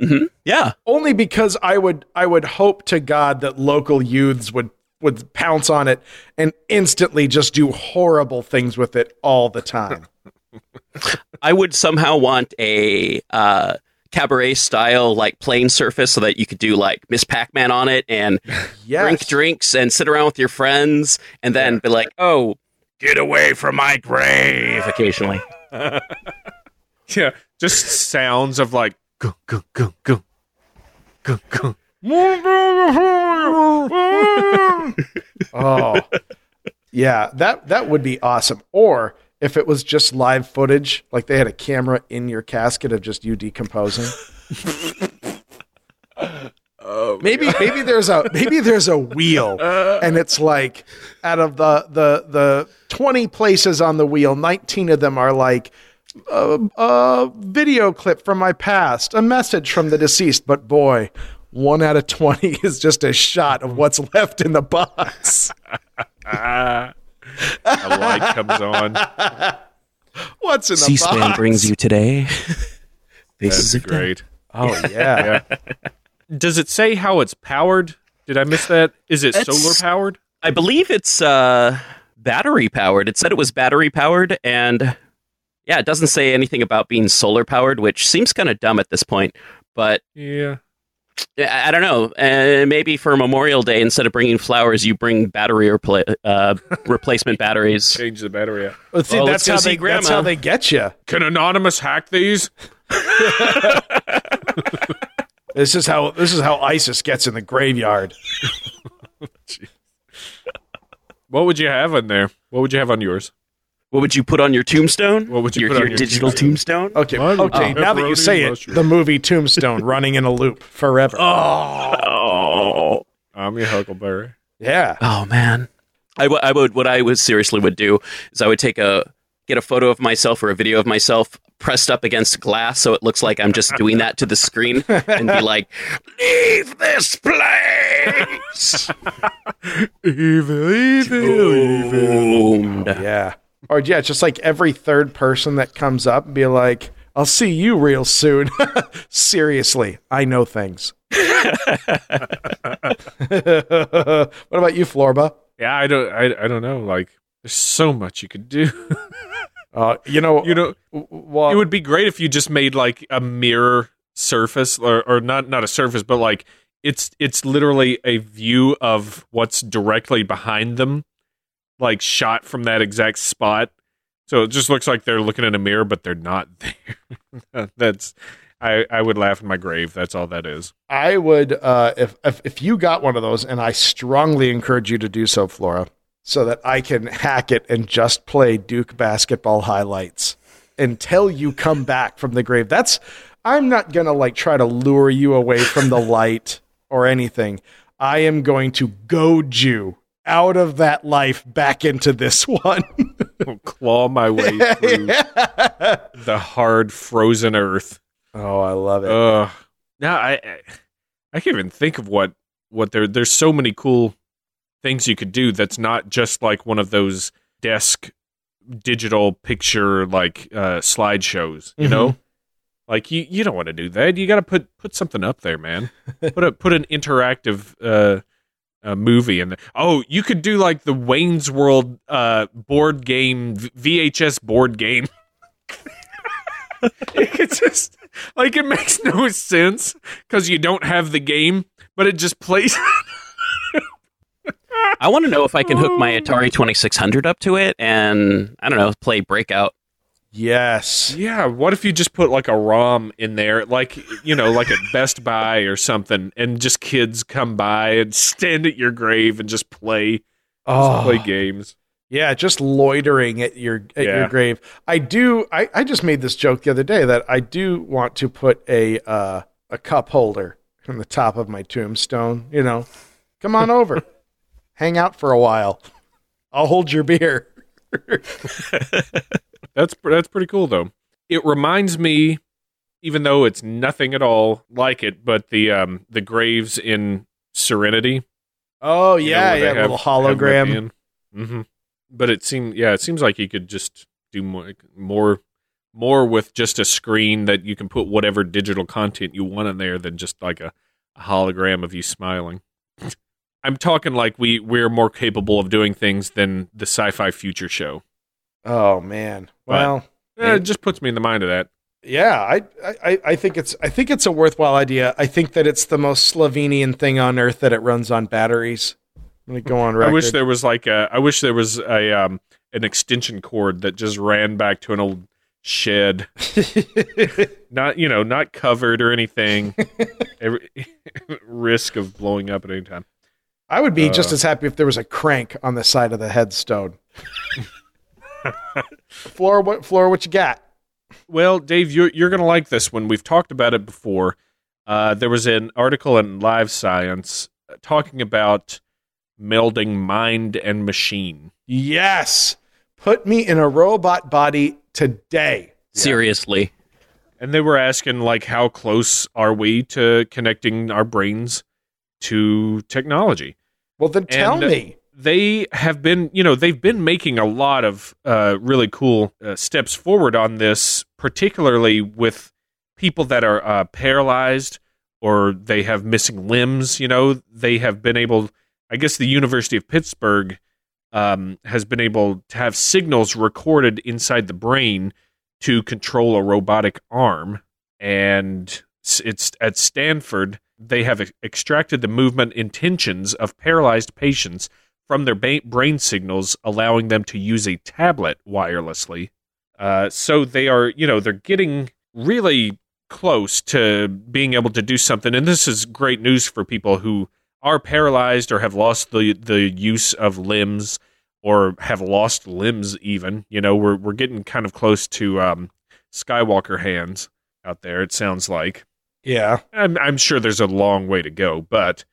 Mm-hmm. Yeah. Only because I would I would hope to God that local youths would would pounce on it and instantly just do horrible things with it all the time. I would somehow want a uh, cabaret-style, like, plane surface so that you could do, like, Miss Pac-Man on it and yes. drink drinks and sit around with your friends and then yeah. be like, oh, get away from my grave occasionally. Yeah, just sounds of, like, go, go, go, go, go, go. Oh, yeah, that, that would be awesome. Or... if it was just live footage, like they had a camera in your casket of just you decomposing. Oh, maybe God. maybe there's a maybe there's a wheel, and it's like out of the the the twenty places on the wheel, nineteen of them are like a, a video clip from my past, a message from the deceased. But boy, one out of twenty is just a shot of what's left in the box. A light comes on. What's in the box? C-SPAN brings you today. That's great. Oh, yeah. yeah. Does it say how it's powered? Did I miss that? Is it it's, solar powered? I believe it's uh, battery powered. It said it was battery powered. And yeah, it doesn't say anything about being solar powered, which seems kind of dumb at this point. But yeah. I don't know. Uh, maybe for Memorial Day, instead of bringing flowers, you bring battery or pla- uh, replacement batteries. Change the battery. Up. Let's see. Well, that's, let's how they, that's how they get you. Can Anonymous hack these? This is how this is how ISIS gets in the graveyard. What would you have on there? What would you have on yours? What would you put on your tombstone? What would you your, put on your, your digital tombstone? tombstone? Okay, Money, okay. Oh, now that you say it, mushrooms. The movie Tombstone, running in a loop forever. Oh, oh. I'm your Huckleberry. Yeah. Oh man, I, w- I would. What I was seriously would do is I would take a get a photo of myself or a video of myself pressed up against glass, so it looks like I'm just doing that to the screen, and be like, "Leave this place, evil, evil, evil." Oh, yeah. Or, yeah, just like every third person that comes up and be like, I'll see you real soon. Seriously, I know things. What about you, Florba? Yeah, I don't I, I don't know. Like, there's so much you could do. uh, you know, you know well, it would be great if you just made, like, a mirror surface, or, or not, not a surface, but, like, it's it's literally a view of what's directly behind them. Like shot from that exact spot, so it just looks like they're looking in a mirror, but they're not there. That's I, I would laugh in my grave. That's all that is. I would uh, if, if if you got one of those, and I strongly encourage you to do so, Flora, so that I can hack it and just play Duke basketball highlights until you come back from the grave. That's I'm not gonna like try to lure you away from the light or anything. I am going to goad you out of that life back into this one. I'll claw my way through yeah. the hard frozen earth. Oh, I love it. Uh, now I, I I can't even think of what what there there's so many cool things you could do that's not just like one of those desk digital picture like uh slideshows, you mm-hmm. know? Like, you, you don't want to do that. You got to put, put something up there, man. Put a, put an interactive uh, uh, movie in there. Oh, you could do, like, the Wayne's World uh, board game, V H S board game. It just, like, it makes no sense because you don't have the game, but it just plays. I want to know if I can hook my Atari twenty-six hundred up to it and, I don't know, play Breakout. Yes. Yeah. What if you just put like a ROM in there, like, you know, like at Best Buy or something, and just kids come by and stand at your grave and just play, oh, just play games. Yeah, just loitering at your at yeah. your grave. I do. I, I just made this joke the other day that I do want to put a uh, a cup holder on the top of my tombstone. You know, come on over, hang out for a while. I'll hold your beer. That's that's pretty cool, though. It reminds me, even though it's nothing at all like it, but the um, the graves in Serenity. Oh yeah, you know, yeah, have, little hologram. Mm-hmm. But it seems, yeah, it seems like you could just do more, more, more with just a screen that you can put whatever digital content you want in there than just like a, a hologram of you smiling. I'm talking like we we're more capable of doing things than the Sci-Fi Future Show. Oh man! Well, yeah, it just puts me in the mind of that. Yeah, I, I, I think it's, I think it's a worthwhile idea. I think that it's the most Slovenian thing on earth that it runs on batteries. I'm gonna go on record. I wish there was like a, I wish there was a um, an extension cord that just ran back to an old shed, not you know, not covered or anything. Every, risk of blowing up at any time. I would be uh, just as happy if there was a crank on the side of the headstone. Floor, what floor? What you got? Well, Dave, you're you're gonna like this one. We've talked about it before. Uh, there was an article in Live Science talking about melding mind and machine. Yes, put me in a robot body today. Seriously. Yeah. And they were asking, like, how close are we to connecting our brains to technology? Well, then tell and, me. They have been, you know, they've been making a lot of uh, really cool uh, steps forward on this, particularly with people that are uh, paralyzed or they have missing limbs. You know, they have been able, I guess the University of Pittsburgh um, has been able to have signals recorded inside the brain to control a robotic arm. And it's at Stanford, they have extracted the movement intentions of paralyzed patients from their ba- brain signals, allowing them to use a tablet wirelessly. Uh, so they are, you know, they're getting really close to being able to do something. And this is great news for people who are paralyzed or have lost the, the use of limbs or have lost limbs even. You know, we're we're getting kind of close to um, Skywalker hands out there, it sounds like. Yeah. I'm, I'm sure there's a long way to go, but...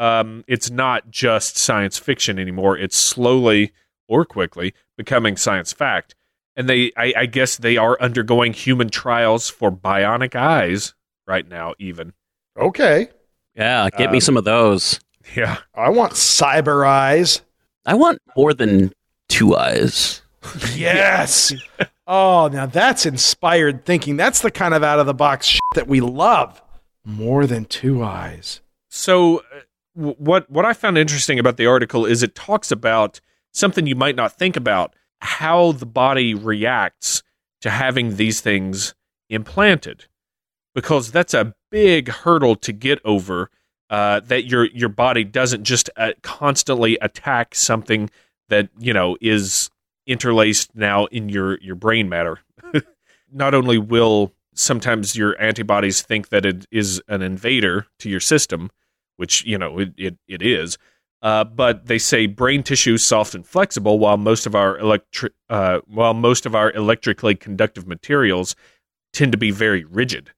Um, it's not just science fiction anymore. It's slowly or quickly becoming science fact. And they, I, I guess they are undergoing human trials for bionic eyes right now, even. Okay. Yeah, get um, me some of those. Yeah. I want cyber eyes. I want more than two eyes. Yes. Oh, now that's inspired thinking. That's the kind of out-of-the-box shit that we love. More than two eyes. So... What what I found interesting about the article is it talks about something you might not think about, how the body reacts to having these things implanted, because that's a big hurdle to get over, uh, that your your body doesn't just uh, constantly attack something that, you know, is interlaced now in your, your brain matter. Not only will sometimes your antibodies think that it is an invader to your system, which, you know, it it, it is. Uh, but they say brain tissue is soft and flexible, while most of our electri- uh, while most of our electrically conductive materials tend to be very rigid.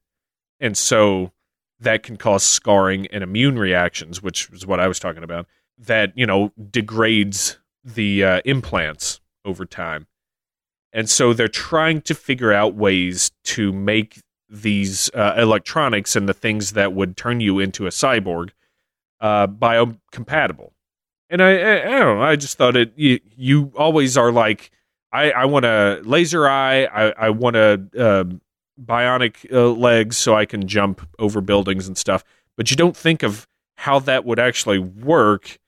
And so that can cause scarring and immune reactions, which is what I was talking about, that, you know, degrades the uh, implants over time. And so they're trying to figure out ways to make these uh, electronics and the things that would turn you into a cyborg Uh, biocompatible. And I, I, I don't know, I just thought it, you, you always are like, I, I want a laser eye, I, I want a uh, bionic uh, legs so I can jump over buildings and stuff. But you don't think of how that would actually work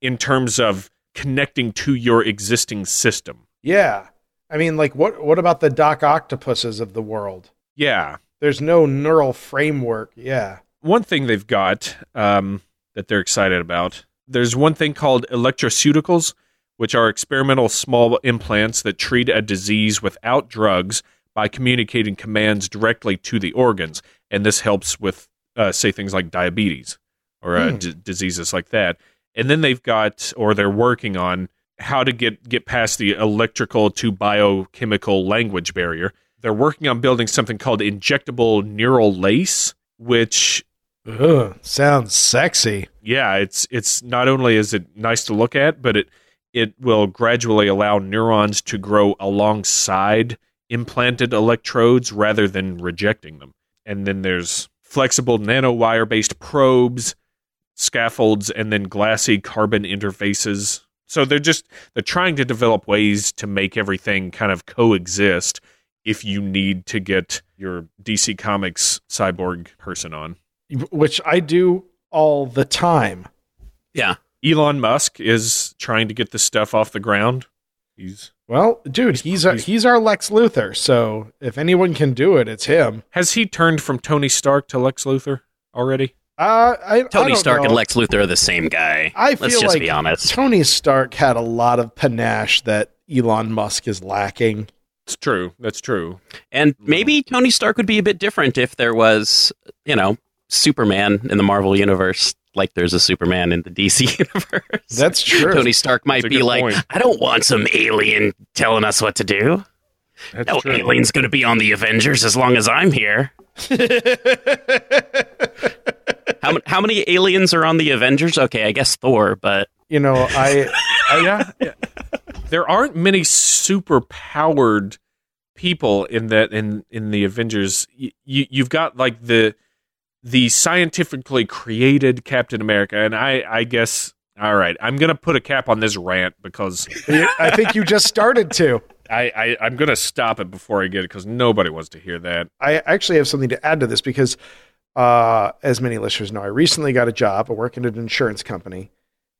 in terms of connecting to your existing system. Yeah. I mean, like, what what about the Doc Octopuses of the world? Yeah. There's no neural framework. Yeah. One thing they've got um, that they're excited about, there's one thing called electroceuticals, which are experimental small implants that treat a disease without drugs by communicating commands directly to the organs. And this helps with, uh, say, things like diabetes or uh, mm. d- diseases like that. And then they've got, or they're working on, how to get, get past the electrical to biochemical language barrier. They're working on building something called injectable neural lace, which... Ugh, sounds sexy. Yeah, it's it's not only is it nice to look at, but it it will gradually allow neurons to grow alongside implanted electrodes rather than rejecting them. And then there's flexible nanowire-based probes, scaffolds, and then glassy carbon interfaces. So they're just they're trying to develop ways to make everything kind of coexist if you need to get your D C Comics cyborg person on. Which I do all the time. Yeah. Elon Musk is trying to get this stuff off the ground. He's Well, dude, he's a, he's our Lex Luthor, so if anyone can do it, it's him. Has he turned from Tony Stark to Lex Luthor already? Uh, I, Tony I Stark know. and Lex Luthor are the same guy. I Let's feel just like be honest. Tony Stark had a lot of panache that Elon Musk is lacking. It's true. That's true. And maybe Tony Stark would be a bit different if there was, you know, Superman in the Marvel universe, like there's a Superman in the D C universe. That's true. Tony Stark might be like, point. I don't want some alien telling us what to do. That's no true. Alien's going to be on the Avengers as long as I'm here. how, how many aliens are on the Avengers? Okay, I guess Thor, but... You know, I... I yeah, yeah. There aren't many super-powered people in, that, in, in the Avengers. Y- you, you've got, like, the... the scientifically created Captain America, and I, I guess, all right, I'm going to put a cap on this rant because... I think you just started to. I, I, I'm going to stop it before I get it because nobody wants to hear that. I actually have something to add to this because, uh, as many listeners know, I recently got a job. I work at an insurance company,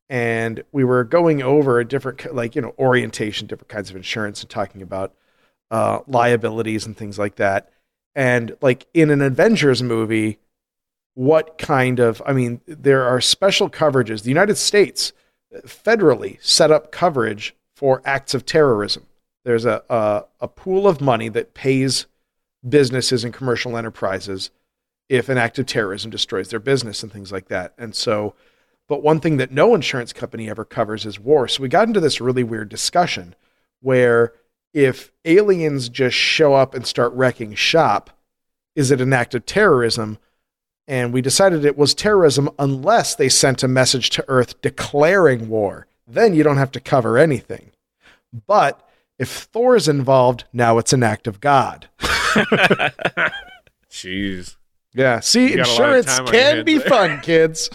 and we were going over a different, like, you know, orientation, different kinds of insurance and talking about uh, liabilities and things like that. And, like, in an Avengers movie... What kind of, I mean, there are special coverages. The United States federally set up coverage for acts of terrorism. There's a, a, a pool of money that pays businesses and commercial enterprises if an act of terrorism destroys their business and things like that. And so, but one thing that no insurance company ever covers is war. So we got into this really weird discussion where if aliens just show up and start wrecking shop, is it an act of terrorism? And we decided it was terrorism unless they sent a message to Earth declaring war. Then you don't have to cover anything. But if Thor is involved, now it's an act of God. Jeez. Yeah. See, insurance can be fun, kids.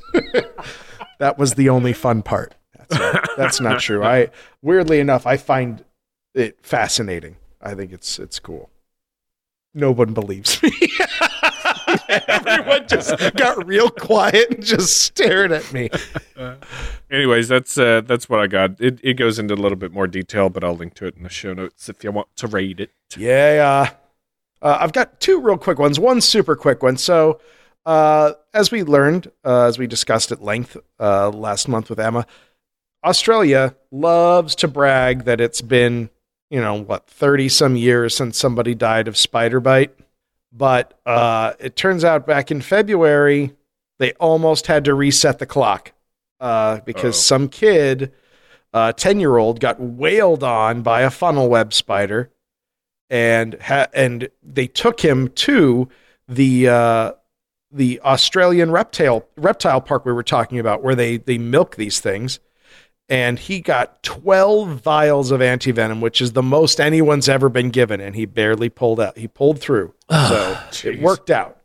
That was the only fun part. That's not, that's not true. I weirdly enough, I find it fascinating. I think it's it's cool. No one believes me. Everyone just got real quiet and just stared at me. Uh, anyways, that's uh, that's what I got. It it goes into a little bit more detail, but I'll link to it in the show notes if you want to read it. Yeah. Uh, uh, I've got two real quick ones, one super quick one. So uh, as we learned, uh, as we discussed at length uh, last month with Emma, Australia loves to brag that it's been, you know, what, thirty some years since somebody died of spider bite. But uh, it turns out back in February, they almost had to reset the clock uh, because Uh-oh. some kid, a ten-year-old, got wailed on by a funnel web spider, and ha- and they took him to the uh, the Australian reptile reptile park we were talking about, where they they milk these things, and he got twelve vials of antivenom, which is the most anyone's ever been given, and he barely pulled out. He pulled through. So Jeez. It worked out,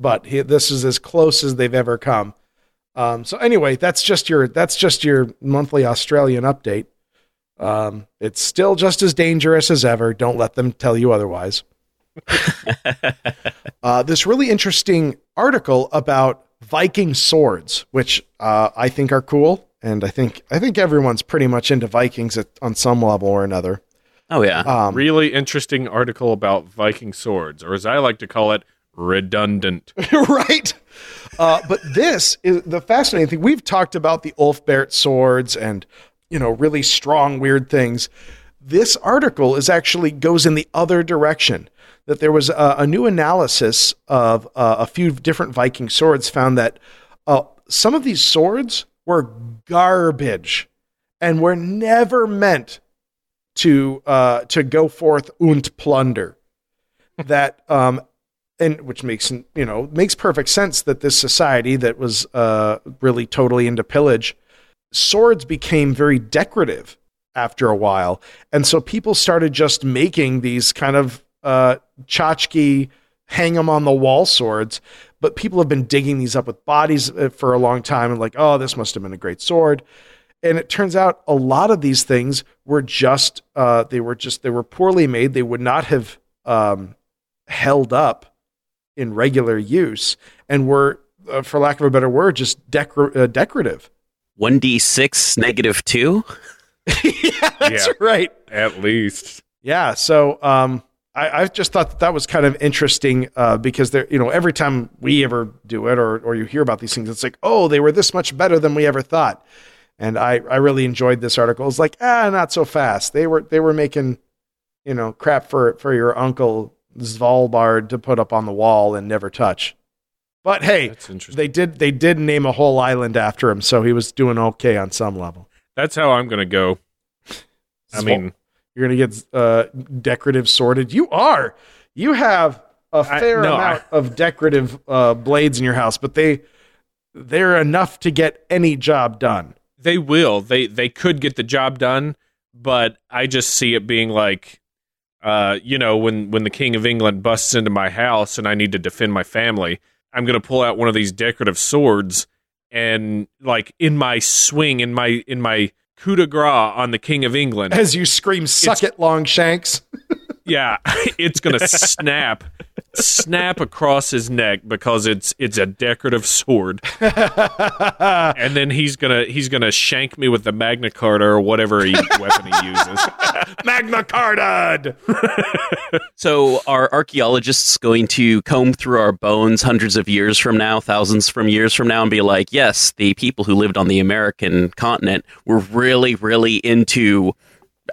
but he, this is as close as they've ever come. Um, so anyway, that's just your, that's just your monthly Australian update. Um, it's still just as dangerous as ever. Don't let them tell you otherwise. uh, this really interesting article about Viking swords, which uh, I think are cool. And I think I think everyone's pretty much into Vikings at, on some level or another. Oh, yeah. Um, really interesting article about Viking swords, or as I like to call it, redundant. Right? Uh, but this is the fascinating thing. We've talked about the Ulfbert swords and, you know, really strong, weird things. This article is actually goes in the other direction, that there was a, a new analysis of uh, a few different Viking swords found that uh, some of these swords were garbage and were never meant to uh, to go forth und plunder. That um, and which makes you know makes perfect sense that this society that was uh, really totally into pillage, swords became very decorative after a while, and so people started just making these kind of uh, tchotchke, hang them on the wall swords. But people have been digging these up with bodies for a long time and like, oh, this must have been a great sword. And it turns out a lot of these things were just, uh, they were just, they were poorly made. They would not have um, held up in regular use and were, uh, for lack of a better word, just decor- uh, decorative. one d six negative two? Yeah, that's yeah, right. At least. Yeah, so... Um, I, I just thought that, that was kind of interesting uh, because there, you know, every time we ever do it or or you hear about these things, it's like, oh, they were this much better than we ever thought. And I, I really enjoyed this article. It's like, ah, not so fast. They were they were making, you know, crap for, for your uncle Svalbard to put up on the wall and never touch. But hey, they did they did name a whole island after him, so he was doing okay on some level. That's how I'm gonna go. I Svol- mean. You're going to get uh, decorative sorted. You are. You have a fair I, no, amount I, of decorative uh, blades in your house, but they, they're enough to get any job done. They will. They they could get the job done, but I just see it being like, uh, you know, when, when the King of England busts into my house and I need to defend my family, I'm going to pull out one of these decorative swords and, like, in my swing, in my in my... coup de grace on the King of England. As you scream, suck it's, it, Longshanks. Yeah, it's going to snap, snap across his neck because it's it's a decorative sword. And then he's going to he's gonna shank me with the Magna Carta or whatever he, weapon he uses. Magna Carta! So are archaeologists going to comb through our bones hundreds of years from now, thousands from years from now, and be like, yes, the people who lived on the American continent were really, really into...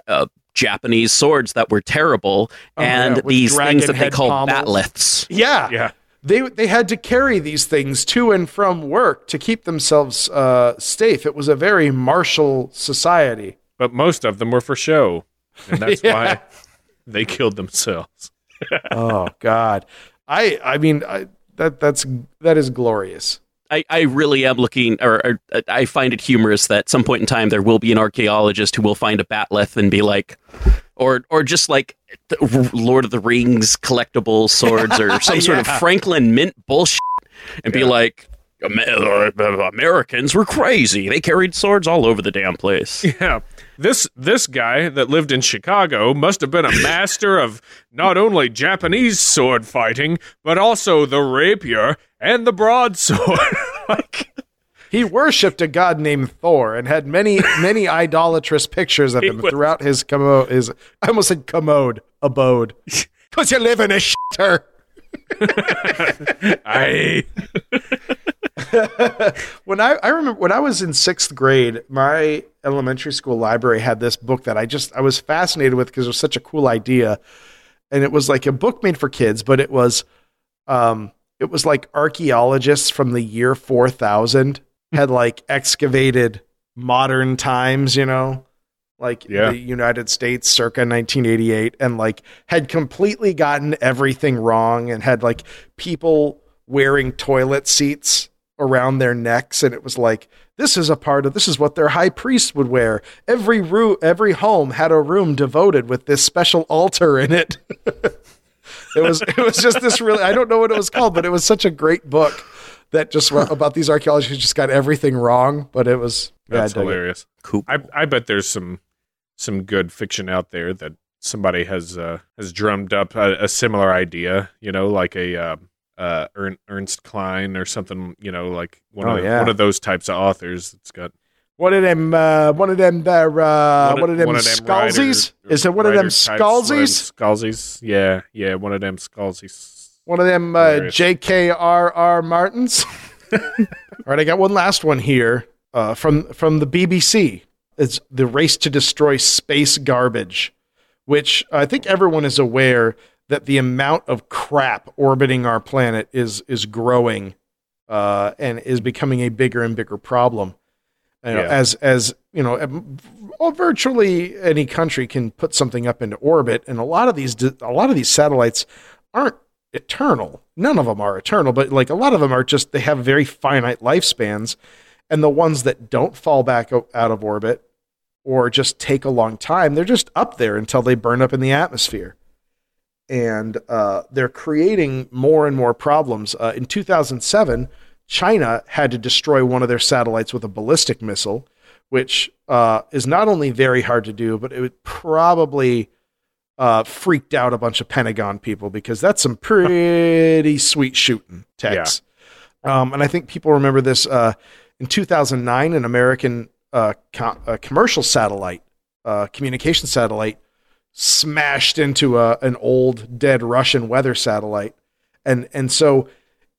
Uh, Japanese swords that were terrible, oh, and yeah, these things that they called batliths. Yeah, yeah. They they had to carry these things to and from work to keep themselves uh, safe. It was a very martial society. But most of them were for show, and that's yeah. why they killed themselves. Oh God, I I mean I, that that's that is glorious. I, I really am looking, or, or I find it humorous that at some point in time there will be an archaeologist who will find a batleth and be like, or or just like Lord of the Rings collectible swords or some yeah. sort of Franklin Mint bullshit and yeah. be like, Americans were crazy. They carried swords all over the damn place. Yeah. This this guy that lived in Chicago must have been a master of not only Japanese sword fighting, but also the rapier and the broadsword. Like, he worshipped a god named Thor and had many, many idolatrous pictures of him was, throughout his commode. His, I almost said commode, abode. Because you live in a shitter. I... When I, I remember when I was in sixth grade, my elementary school library had this book that I just I was fascinated with because it was such a cool idea, and it was like a book made for kids, but it was, um, it was like archaeologists from the year four thousand had like excavated modern times, you know, like yeah. the United States circa nineteen eighty eight, and like had completely gotten everything wrong, and had like people wearing toilet seats around their necks, and it was like, this is a part of, this is what their high priest would wear. Every room, every home had a room devoted with this special altar in it. It was, it was just this really, I don't know what it was called, but it was such a great book that just about these archaeologists who just got everything wrong, but it was, that's yeah, I hilarious. It. Cool. I, I bet there's some, some good fiction out there that somebody has uh, has drummed up a, a similar idea, you know, like a uh, uh, Ernst Cline or something, you know, like one oh, of yeah. one of those types of authors that's got one of them uh, one of them there uh, one of them Scalzies. Is it one of them Scalzies? Scalzies, yeah, yeah, one of them Scalzies. One of them uh, J K R R Martins. All right, I got one last one here uh, from from the B B C. It's The Race to Destroy Space Garbage, which I think everyone is aware that the amount of crap orbiting our planet is is growing uh, and is becoming a bigger and bigger problem. You know, yeah. As as you know, well, virtually any country can put something up into orbit, and a lot of these a lot of these satellites aren't eternal. None of them are eternal, but like a lot of them are just, they have very finite lifespans, and the ones that don't fall back out of orbit or just take a long time, they're just up there until they burn up in the atmosphere. And uh, they're creating more and more problems. Uh, in two thousand seven, China had to destroy one of their satellites with a ballistic missile, which uh, is not only very hard to do, but it would probably Uh, freaked out a bunch of Pentagon people, because that's some pretty sweet shooting, Tex. Yeah. Um, and I think people remember this. Uh, in two thousand nine, an American uh, com- a commercial satellite, uh, communication satellite, smashed into a, an old dead Russian weather satellite. And, and so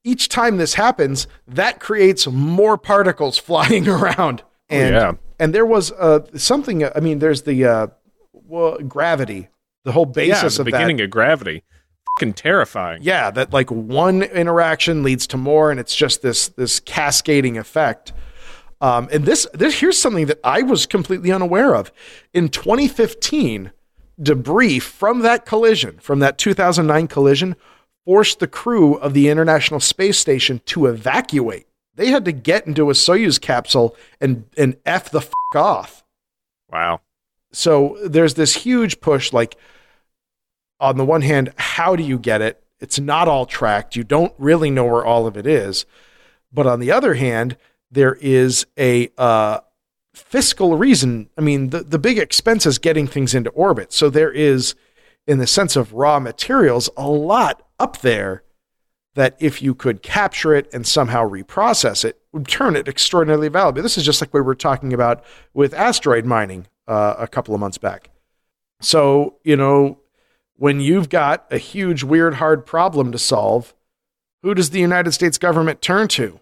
each time this happens, that creates more particles flying around. And, oh, yeah. and there was uh, something, I mean, there's the uh, well, gravity. The whole basis yeah, the of that. Yeah, the beginning of gravity. Fucking terrifying. Yeah, that like one interaction leads to more, and it's just this this cascading effect. Um, and this, this here's something that I was completely unaware of. In twenty fifteen, debris from that collision, from that two thousand nine collision, forced the crew of the International Space Station to evacuate. They had to get into a Soyuz capsule and, and F the fuck off. Wow. So there's this huge push, like, on the one hand, how do you get it? It's not all tracked. You don't really know where all of it is. But on the other hand, there is a uh, fiscal reason. I mean, the, the big expense is getting things into orbit. So there is, in the sense of raw materials, a lot up there that if you could capture it and somehow reprocess it, would turn it extraordinarily valuable. This is just like we were talking about with asteroid mining. Uh, a couple of months back. So, you know, when you've got a huge, weird, hard problem to solve, who does the United States government turn to?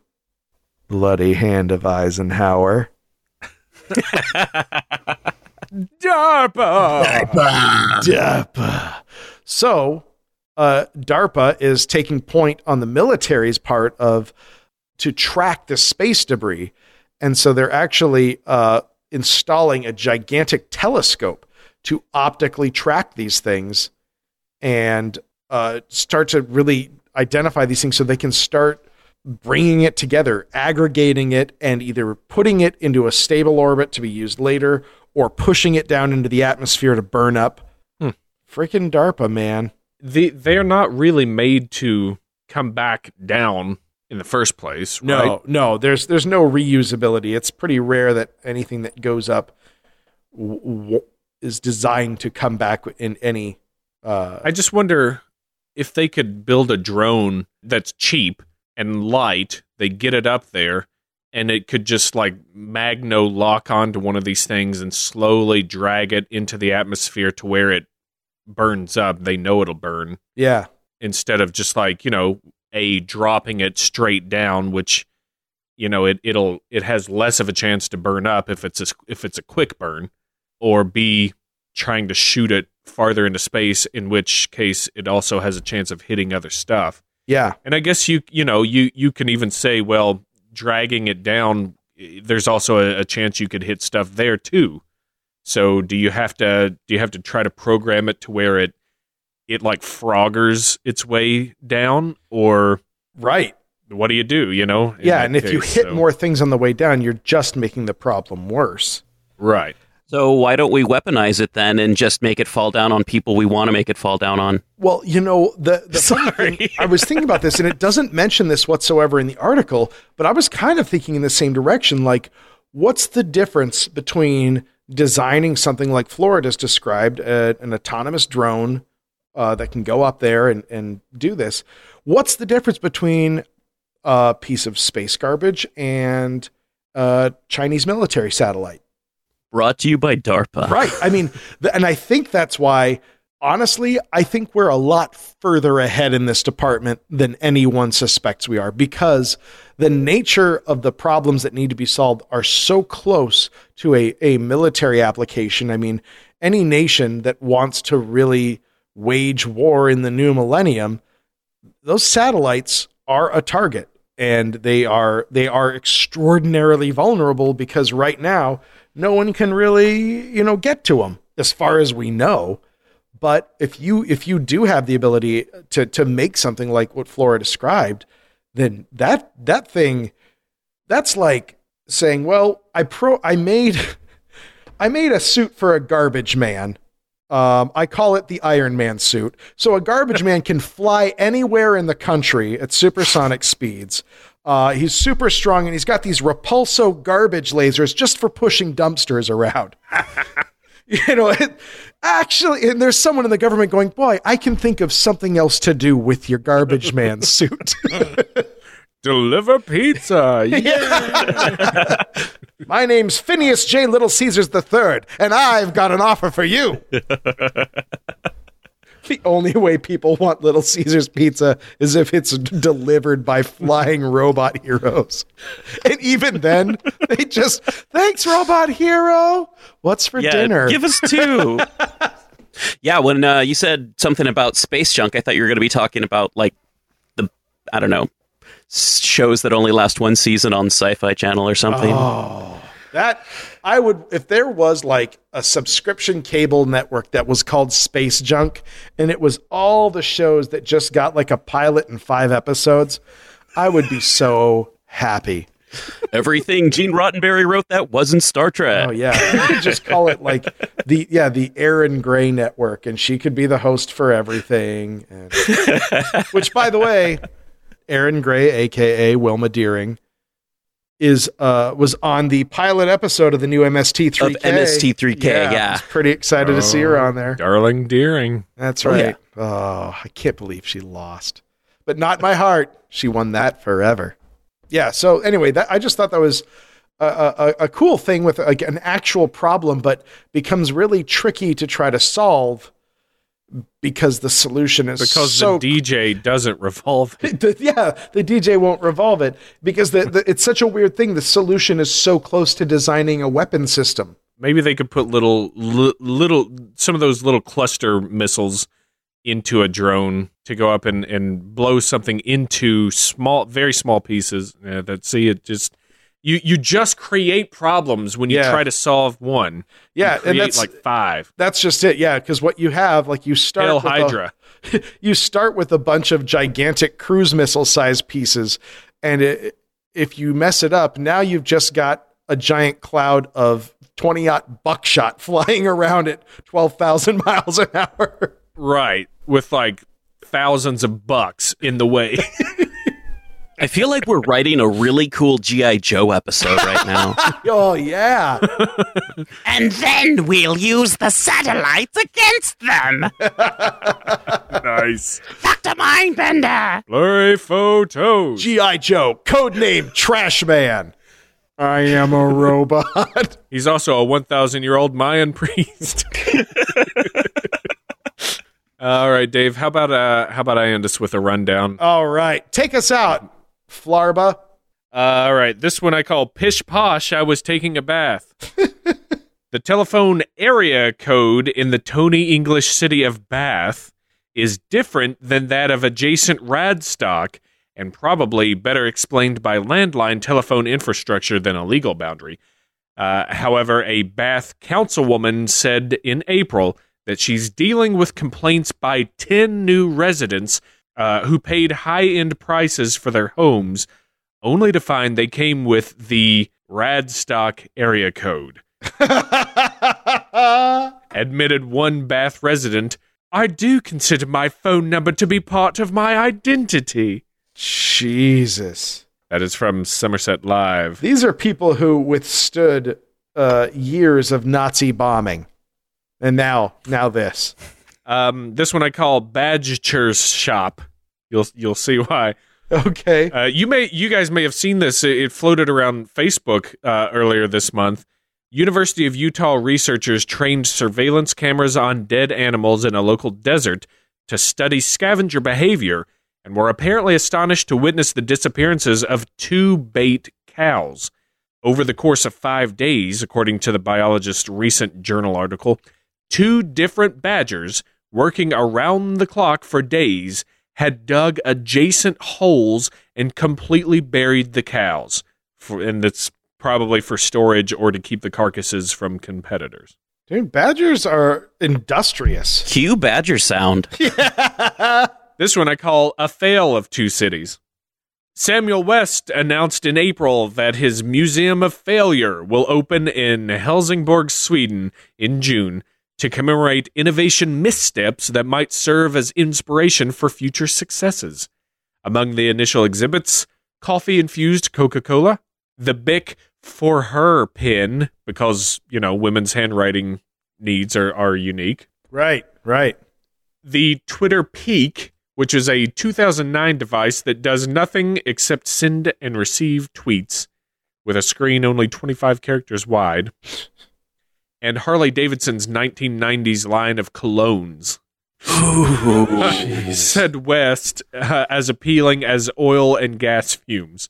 Bloody hand of Eisenhower. DARPA! DARPA! DARPA! So, uh, DARPA is taking point on the military's part of to track this space debris. And so they're actually... Uh, installing a gigantic telescope to optically track these things and uh, start to really identify these things so they can start bringing it together, aggregating it, and either putting it into a stable orbit to be used later or pushing it down into the atmosphere to burn up. Hmm. Freaking DARPA, man. The, they're not really made to come back down in the first place, no, right? no, there's there's no reusability. It's pretty rare that anything that goes up w- w- is designed to come back in any. Uh, I just wonder if they could build a drone that's cheap and light. They get it up there, and it could just like magno lock onto one of these things and slowly drag it into the atmosphere to where it burns up. They know it'll burn. Yeah. Instead of just like, you know, a dropping it straight down, which, you know, it it'll it has less of a chance to burn up if it's a, if it's a quick burn, or B, trying to shoot it farther into space, in which case it also has a chance of hitting other stuff. Yeah, and I guess you you know you you can even say, well, dragging it down, there's also a, a chance you could hit stuff there too. So do you have to do you have to try to program it to where it it like froggers its way down, or right. What do you do? You know? Yeah. And if case, you hit so. more things on the way down, you're just making the problem worse. Right. So why don't we weaponize it then and just make it fall down on people we want to make it fall down on? Well, you know, the, the Sorry. funny thing, I was thinking about this, and it doesn't mention this whatsoever in the article, but I was kind of thinking in the same direction. Like, what's the difference between designing something like Florida's described, uh, an autonomous drone uh, that can go up there and, and do this. What's the difference between a piece of space garbage and a Chinese military satellite? Brought to you by DARPA. Right. I mean, th- and I think that's why, honestly, I think we're a lot further ahead in this department than anyone suspects we are, because the nature of the problems that need to be solved are so close to a, a military application. I mean, any nation that wants to really wage war in the new millennium, those satellites are a target, and they are, they are extraordinarily vulnerable because right now, no one can really, you know, get to them as far as we know. But if you if you do have the ability to to make something like what Flora described, then that that thing, that's like saying, well, I pro I made I made a suit for a garbage man. Um, I call it the Iron Man suit. So a garbage man can fly anywhere in the country at supersonic speeds. Uh, he's super strong, and he's got these Repulso garbage lasers just for pushing dumpsters around. You know, it, actually, and there's someone in the government going, boy, I can think of something else to do with your garbage man suit. Deliver pizza. Yeah. My name's Phineas J. Little Caesars the Third, and I've got an offer for you. The only way people want Little Caesars pizza is if it's delivered by flying robot heroes. And even then, they just, thanks, robot hero. What's for yeah, dinner? Give us two. Yeah, when uh, you said something about space junk, I thought you were going to be talking about, like, the, I don't know, shows that only last one season on Sci-Fi Channel or something. Oh. That I would, if there was like a subscription cable network that was called Space Junk, and it was all the shows that just got like a pilot and five episodes, I would be so happy. Everything Gene Roddenberry wrote that wasn't Star Trek. Oh yeah, you could just call it like the yeah the Erin Gray network, and she could be the host for everything. And, which, by the way, Erin Gray, aka Wilma Deering, is uh was on the pilot episode of the new M S T three K. Of M S T three K, yeah. yeah. I was pretty excited oh, to see her on there. Darling Deering. That's right. Oh, yeah. oh, I can't believe she lost. But not my heart. She won that forever. Yeah, so anyway, that I just thought that was a, a, a cool thing with like an actual problem, but becomes really tricky to try to solve because the solution is because so... Because the D J doesn't revolve it. Yeah, the D J won't revolve it because the, the, it's such a weird thing. The solution is so close to designing a weapon system. Maybe they could put little, li- little, some of those little cluster missiles into a drone to go up and, and blow something into small, very small pieces. Yeah, that see, it just... You you just create problems when you yeah. try to solve one. Yeah, and that's like five. That's just it. Yeah, because what you have, like you start Hail with Hydra. A, you start with a bunch of gigantic cruise missile sized pieces, and it, if you mess it up, now you've just got a giant cloud of twenty-aught buckshot flying around at twelve thousand miles an hour. Right, with like thousands of bucks in the way. I feel like we're writing a really cool G I. Joe episode right now. Oh, yeah. And then we'll use the satellites against them. Nice. Doctor Mindbender. Blurry Photos. G I. Joe, codename Trash Man. I am a robot. He's also a one thousand year old Mayan priest. All right, Dave, how about, uh, how about I end us with a rundown? All right, take us out. Flarba. Uh, all right, this one I call Pish Posh, I was taking a bath. The telephone area code in the Tony English city of Bath is different than that of adjacent Radstock and probably better explained by landline telephone infrastructure than a legal boundary. Uh, however, a Bath councilwoman said in April that she's dealing with complaints by ten new residents Uh, who paid high-end prices for their homes, only to find they came with the Radstock area code. Admitted one Bath resident, I do consider my phone number to be part of my identity. Jesus. That is from Somerset Live. These are people who withstood uh, years of Nazi bombing. And now, now this. Um, this one I call Badger's Shop. You'll you'll see why. Okay. Uh, you may you guys may have seen this. It floated around Facebook uh, earlier this month. University of Utah researchers trained surveillance cameras on dead animals in a local desert to study scavenger behavior, and were apparently astonished to witness the disappearances of two bait cows over the course of five days, according to the biologist's recent journal article. Two different badgers working around the clock for days had dug adjacent holes and completely buried the cows. For, and that's probably for storage or to keep the carcasses from competitors. Dude, badgers are industrious. Cue badger sound. Yeah. This one I call A Fail of Two Cities. Samuel West announced in April that his Museum of Failure will open in Helsingborg, Sweden in June to commemorate innovation missteps that might serve as inspiration for future successes. Among the initial exhibits, coffee-infused Coca-Cola, the Bic For Her pin, because, you know, women's handwriting needs are, are unique. Right, right. The Twitter Peak, which is a two thousand nine device that does nothing except send and receive tweets with a screen only twenty-five characters wide. And Harley-Davidson's nineteen nineties line of colognes. Ooh, said West uh, as appealing as oil and gas fumes.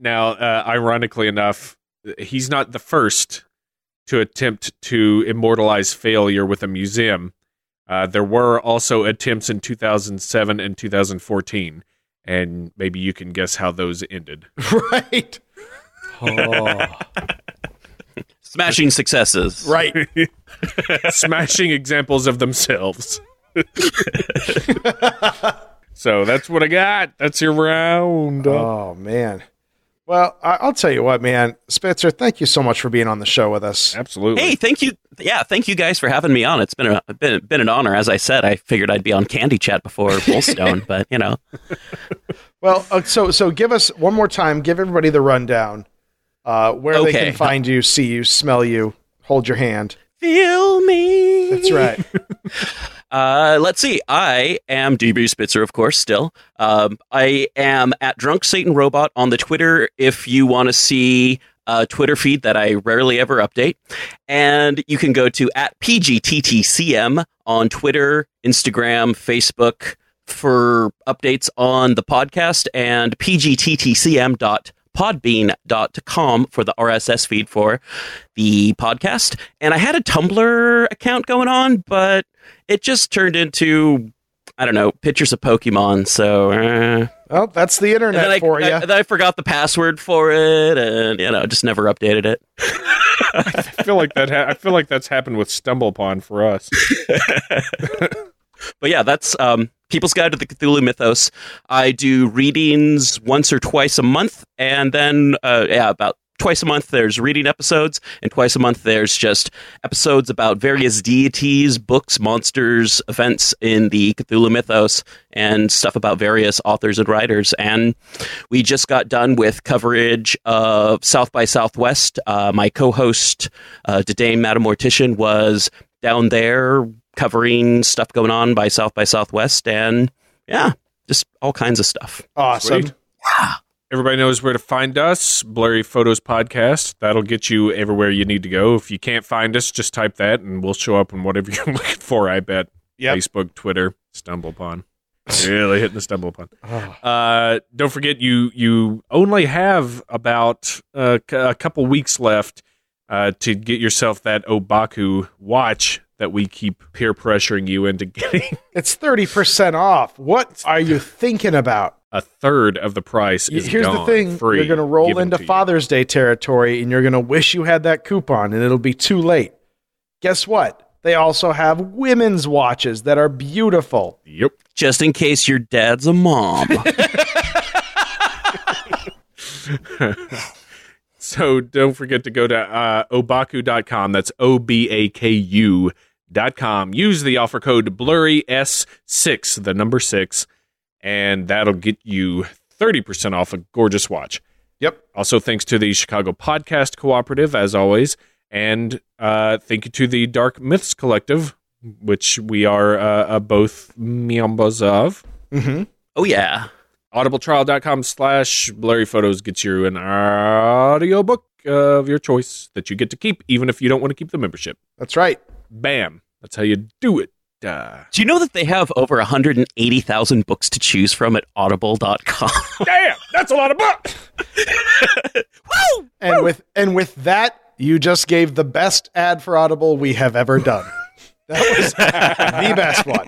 Now, uh, ironically enough, he's not the first to attempt to immortalize failure with a museum. Uh, there were also attempts in two thousand seven and two thousand fourteen, and maybe you can guess how those ended. Right. Oh. Smashing successes. Right. Smashing examples of themselves. So that's what I got. That's your round. Oh, man. Well, I'll tell you what, man. Spitzer, thank you so much for being on the show with us. Absolutely. Hey, thank you. Yeah, thank you guys for having me on. It's been a, been, been an honor. As I said, I figured I'd be on Candy Chat before Bullstone, but, you know. Well, uh, so so give us one more time. Give everybody the rundown. Uh, where okay. they can find you, see you, smell you, hold your hand. Feel me. That's right. uh, let's see. I am D B Spitzer, of course, still. Um, I am at Drunk Satan Robot on the Twitter if you want to see a Twitter feed that I rarely ever update. And you can go to at P G T T C M on Twitter, Instagram, Facebook for updates on the podcast, and P G T T C M dot podbean dot com for the R S S feed for the podcast. And I had a Tumblr account going on, but it just turned into, I don't know, pictures of Pokemon. So, uh, well, that's the internet I, for you. I, I forgot the password for it, and you know, just never updated it. I feel like that. Ha- I feel like that's happened with StumbleUpon for us. But yeah, that's um, People's Guide to the Cthulhu Mythos. I do readings once or twice a month, and then uh, yeah, about twice a month there's reading episodes, and twice a month there's just episodes about various deities, books, monsters, events in the Cthulhu Mythos, and stuff about various authors and writers. And we just got done with coverage of South by Southwest. Uh, my co-host, uh, today, Madam Mortician, was down there covering stuff going on by South by Southwest, and yeah, just all kinds of stuff. Awesome. Yeah. Everybody knows where to find us, Blurry Photos Podcast. That'll get you everywhere you need to go. If you can't find us, just type that, and we'll show up on whatever you're looking for, I bet. Yep. Facebook, Twitter, StumbleUpon. Really hitting the StumbleUpon. Oh. Uh, don't forget, you you only have about uh, a couple weeks left uh, to get yourself that Obaku watch that we keep peer pressuring you into getting. It's thirty percent off. What are you thinking about? A third of the price is Here's gone. Here's the thing. Free, you're going to roll into Father's Day territory, and you're going to wish you had that coupon, and it'll be too late. Guess what? They also have women's watches that are beautiful. Yep. Just in case your dad's a mom. So don't forget to go to uh, obaku dot com. That's O B A K U. Dot com. Use the offer code blurry S six, the number six, and that'll get you thirty percent off a gorgeous watch. Yep. Also, thanks to the Chicago Podcast Cooperative, as always, And uh, thank you to the Dark Myths Collective, which we are uh, both members of. Mm-hmm. Oh, yeah. Audibletrial.com slash Blurry Photos gets you an audiobook of your choice that you get to keep, even if you don't want to keep the membership. That's right. Bam. That's how you do it. Duh. Do you know that they have over one hundred eighty thousand books to choose from at audible dot com? Damn, that's a lot of books. Woo! And Woo! with and with that, you just gave the best ad for Audible we have ever done. That was the best one.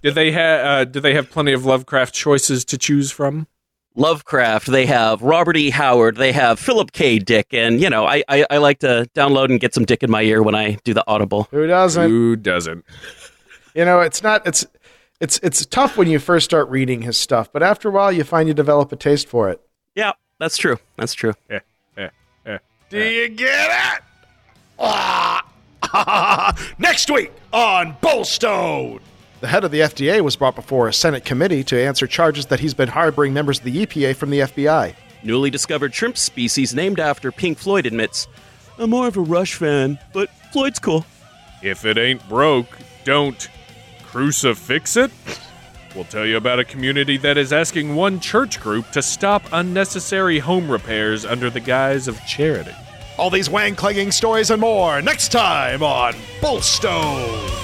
Did they have uh, did they have plenty of Lovecraft choices to choose from? Lovecraft, they have Robert E. Howard, they have Philip K. Dick, and, you know, I, I, I like to download and get some Dick in my ear when I do the Audible. Who doesn't? Who doesn't? You know, it's not, it's, it's, it's tough when you first start reading his stuff, but after a while you find you develop a taste for it. Yeah, that's true. That's true. Yeah, yeah, yeah. Do yeah. you get it? Ah. Next week on Bullstone. The head of the F D A was brought before a Senate committee to answer charges that he's been harboring members of the E P A from the F B I. Newly discovered shrimp species named after Pink Floyd admits, I'm more of a Rush fan, but Floyd's cool. If it ain't broke, don't crucifix it? We'll tell you about a community that is asking one church group to stop unnecessary home repairs under the guise of charity. All these wang-clanging stories and more next time on Bullstone.